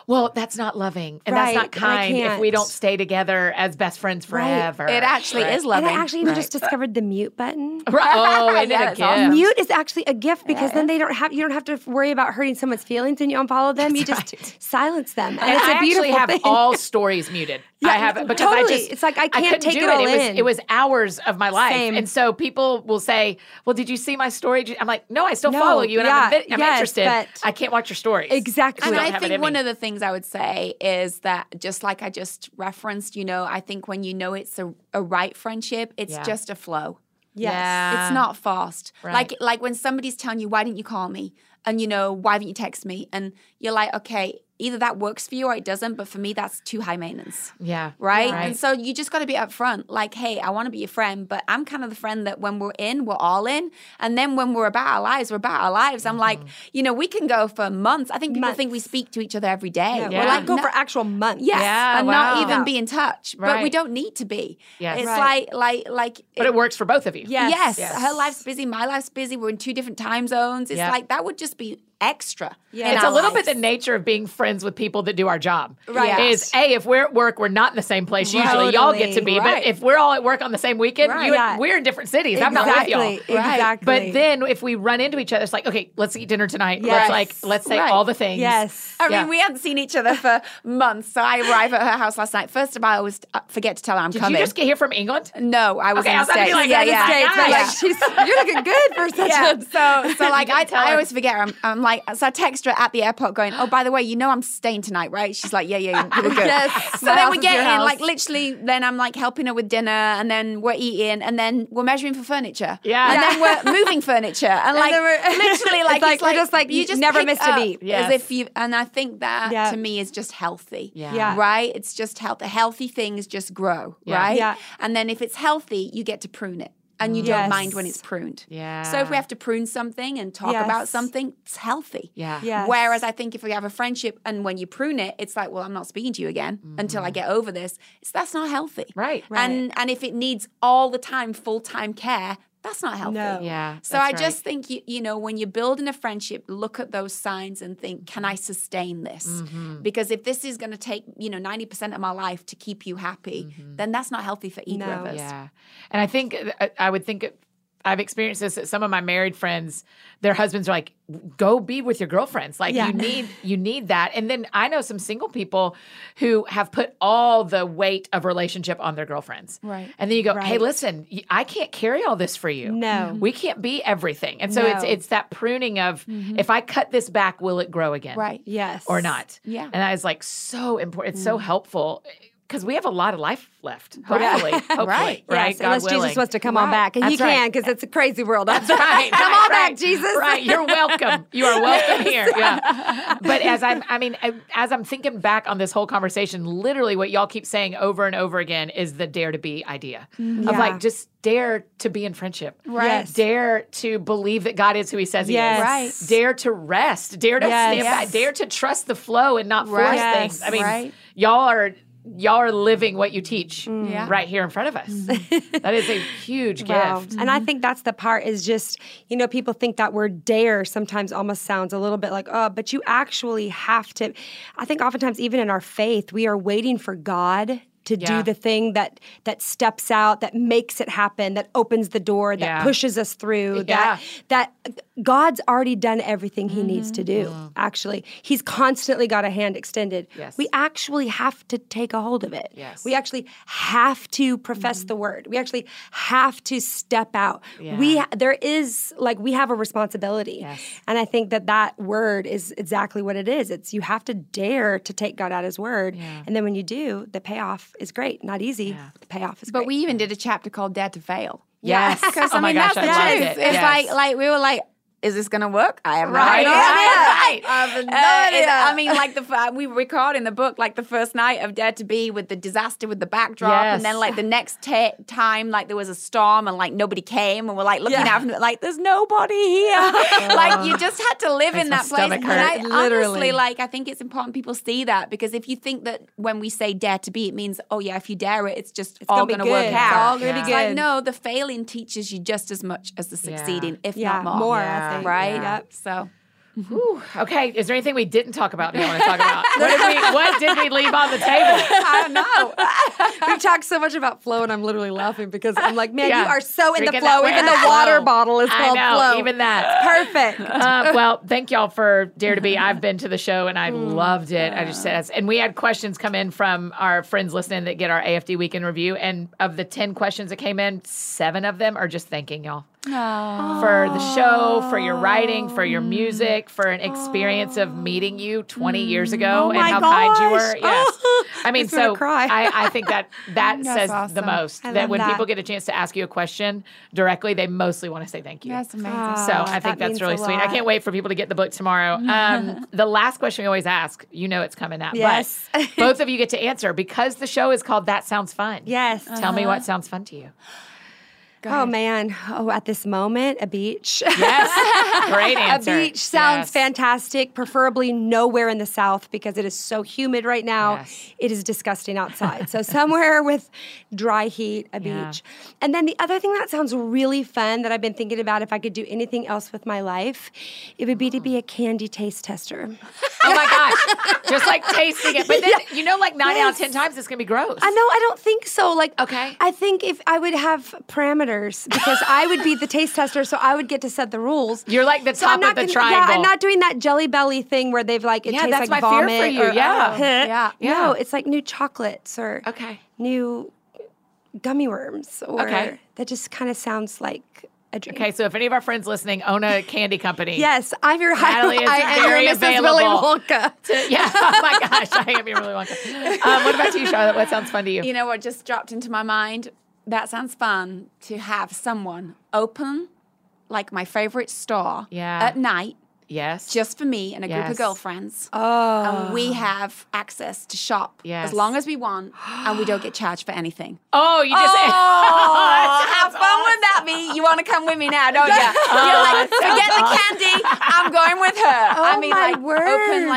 well, that's not loving and that's not kind if we don't stay together as best friends forever. It actually is loving. And I actually even just discovered the mute button. Right. Oh, isn't it a gift? Mute is actually a gift because then you don't have to follow about hurting someone's feelings and you unfollow them. That's just silence them. And it's a beautiful thing. I actually have all stories muted. Yeah, I have it because it's like I can't take it all in. It was hours of my life. Same. And so people will say, well, did you see my story? I'm like, no, I still follow you and I'm interested. But I can't watch your stories. Exactly. And I think one of the things I would say is that, just like I just referenced, you know, I think when you know it's a right friendship, it's just a flow. Yes. Yeah. It's not forced. Right. Like when somebody's telling you, why didn't you call me? And, you know, why haven't you text me? And you're like, okay, either that works for you or it doesn't, but for me, that's too high maintenance. Yeah. Right? And so you just got to be upfront. Like, hey, I want to be your friend, but I'm kind of the friend that when we're in, we're all in. And then when we're about our lives, we're about our lives. I'm like, you know, we can go for months. I think people think we speak to each other every day. Yeah. Yeah. We're like, go for actual months. Yes. Yeah, and not even be in touch. Right. But we don't need to be. Yes. It's like. But it works for both of you. Yes. Her life's busy. My life's busy. We're in two different time zones. It's like, that would just be extra. Yeah. It's a little bit the nature of being friends with people that do our job. Right. Yes. Is, A, if we're at work, we're not in the same place. Usually y'all get to be, but if we're all at work on the same weekend, we're in different cities. I'm not with y'all. Exactly. But then if we run into each other, it's like, okay, let's eat dinner tonight. Yes. Let's say all the things. Yes. I mean, we hadn't seen each other for months. So I arrived at her house last night. First of all, I always forget to tell her I'm coming. Did you just get here from England? No, I was in the States. You're looking good for such a... So like, I always forget I'm like, so I text her at the airport going, oh, by the way, you know I'm staying tonight, right? She's like, yeah, you were good. Yes. So then we get in, like literally, then I'm like helping her with dinner and then we're eating and then we're measuring for furniture. Yeah. And then we're moving furniture. And like, literally like, it's like just like, you just never missed a beat. Yes. As if you, and I think that to me is just healthy, right? It's just healthy. Healthy things just grow, right? Yeah. And then if it's healthy, you get to prune it. And you don't mind when it's pruned. Yeah. So if we have to prune something and talk about something, it's healthy. Yeah. Yes. Whereas I think if we have a friendship and when you prune it, it's like, well, I'm not speaking to you again until I get over this. That's not healthy. Right. And if it needs all the time, full-time care, that's not healthy. No. Yeah. So I just think, you know, when you're building a friendship, look at those signs and think, can I sustain this? Mm-hmm. Because if this is going to take, you know, 90% of my life to keep you happy, then that's not healthy for either of us. Yeah. And I think, I would think, I've experienced this at some of my married friends, their husbands are like, go be with your girlfriends. Like you need that. And then I know some single people who have put all the weight of relationship on their girlfriends. Right. And then you go, hey, listen, I can't carry all this for you. No. We can't be everything. And so it's that pruning of if I cut this back, will it grow again? Right. Yes. Or not. Yeah. And I was like, so important. It's so helpful. Because we have a lot of life left, hopefully. Right. Yes, God unless willing. Jesus wants to come on back. And He can, because it's a crazy world. That's right. Come on back, Jesus. Right. You're welcome. You are welcome here. Yeah. But as I'm thinking back on this whole conversation, literally what y'all keep saying over and over again is the dare to be idea. Yeah. Of like, just dare to be in friendship. Right. Yes. Dare to believe that God is who He says He is. Right. Dare to rest. Dare to stand back. Dare to trust the flow and not force things. I mean, y'all are living what you teach right here in front of us. That is a huge gift. And I think that's the part is just, you know, people think that word dare sometimes almost sounds a little bit like, oh, but you actually have to. I think oftentimes even in our faith, we are waiting for God to do the thing that steps out, that makes it happen, that opens the door, that pushes us through, that God's already done everything he needs to do, actually. He's constantly got a hand extended. Yes. We actually have to take a hold of it. Yes. We actually have to profess the word. We actually have to step out. Yeah. We have a responsibility. Yes. And I think that word is exactly what it is. It's you have to dare to take God at his word. Yeah. And then when you do, the payoff is great. Not easy, but the payoff is great. But we even did a chapter called Dare to Fail. Yes. Because that's the truth. It's we were like, is this going to work? I have no idea. Right. I have no idea. We record in the book, the first night of Dare to Be with the disaster with the backdrop. Yes. And then, the next time, there was a storm and, nobody came. And we're, looking out and, there's nobody here. You just had to live in that place. And I think it's important people see that. Because if you think that when we say Dare to Be, it means, if you dare it, it's all going to work out. It's all really good. No, the failing teaches you just as much as the succeeding, if not more. Yeah. Right. Yeah. Yep. So, ooh. Okay. Is there anything we didn't talk about that you want to talk about? What did we leave on the table? I don't know. We talked so much about flow, and I'm literally laughing because I'm like, man, you are so in the flow. Even the water bottle is called flow. Even that. Perfect. Well, thank y'all for Dare to Be. I've been to the show and I loved it. Yeah. I just said, and we had questions come in from our friends listening that get our AFD Weekend Review, and of the 10 questions that came in, 7 of them are just thanking y'all. Aww. For the show, for your writing, for your music, for an experience of meeting you 20 years ago and how kind you were. Yes. I think that says awesome. The most. When people get a chance to ask you a question directly, they mostly want to say thank you. That's amazing. So I think that's really sweet. I can't wait for people to get the book tomorrow. The last question we always ask, it's coming up. Yes. But both of you get to answer because the show is called That Sounds Fun. Yes. Tell me what sounds fun to you. At this moment, a beach. Yes, great answer. A beach sounds fantastic, preferably nowhere in the South because it is so humid right now. Yes. It is disgusting outside. So somewhere with dry heat, a beach. And then the other thing that sounds really fun that I've been thinking about if I could do anything else with my life, it would be to be a candy taste tester. Oh my gosh. Just tasting it. But then, 9 out of 10 times it's going to be gross. I know, I don't think so. I think if I would have parameters, because I would be the taste tester, so I would get to set the rules. You're the top of the triangle. Yeah, I'm not doing that Jelly Belly thing where they've it tastes that's like my vomit. Fear for you. No, it's new chocolates or new gummy worms or that just kind of sounds like a dream. Okay, so if any of our friends listening own a candy company, yes, I'm your Natalie is very available. Willy Wonka. Oh my gosh, I am your Willy Wonka. What about you, Charlotte? What sounds fun to you? You know what just dropped into my mind? That sounds fun to have someone open, my favorite store at night. Yes. Just for me and a group of girlfriends. Oh. And we have access to shop as long as we want, and we don't get charged for anything. Oh, you just... how fun would that be? You want to come with me now, don't you? You're forget the candy. I'm going with her. Oh, my word.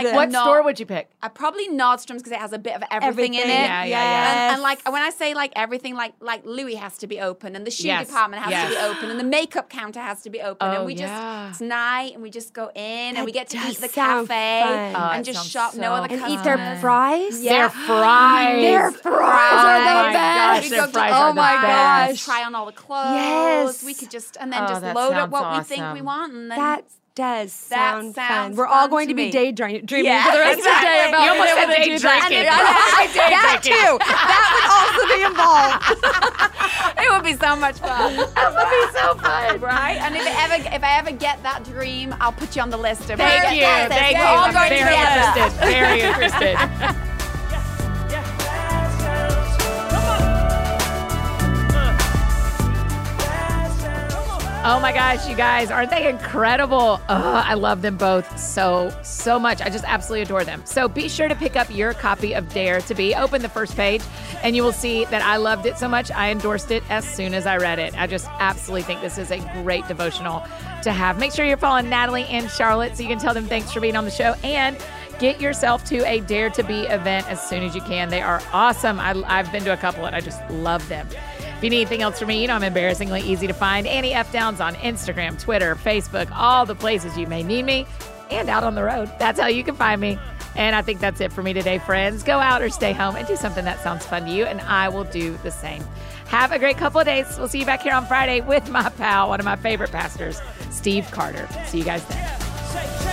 Open, what store would you pick? Probably Nordstrom's because it has a bit of everything in it. Yeah. And when I say everything, Louis has to be open, and the shoe department has to be open, and the makeup counter has to be open, and we just... It's night, and we just go in. And that we get to eat the cafe and just shop. So no other customers. And eat their fries. Yeah. Their fries. Their fries are the best. Their fries are the best. Try on all the clothes. Yes. We could just just load up what we think we want, and then that does sound fun. We're all going to be daydreaming for the rest of the day about you what we do. That too. That would also be involved. It would be so much fun. That would be so fun, right? And if I ever get that dream, I'll put you on the list. Thank you. Thank you. I'm very interested. Very interested. Oh my gosh, you guys, aren't they incredible? I love them both so, so much. I just absolutely adore them. So be sure to pick up your copy of Dare to Be. Open the first page and you will see that I loved it so much. I endorsed it as soon as I read it. I just absolutely think this is a great devotional to have. Make sure you're following Natalie and Charlotte so you can tell them thanks for being on the show, and get yourself to a Dare to Be event as soon as you can. They are awesome. I've been to a couple and I just love them. If you need anything else from me, I'm embarrassingly easy to find. Annie F. Downs on Instagram, Twitter, Facebook, all the places you may need me, and out on the road. That's how you can find me. And I think that's it for me today, friends. Go out or stay home and do something that sounds fun to you, and I will do the same. Have a great couple of days. We'll see you back here on Friday with my pal, one of my favorite pastors, Steve Carter. See you guys then.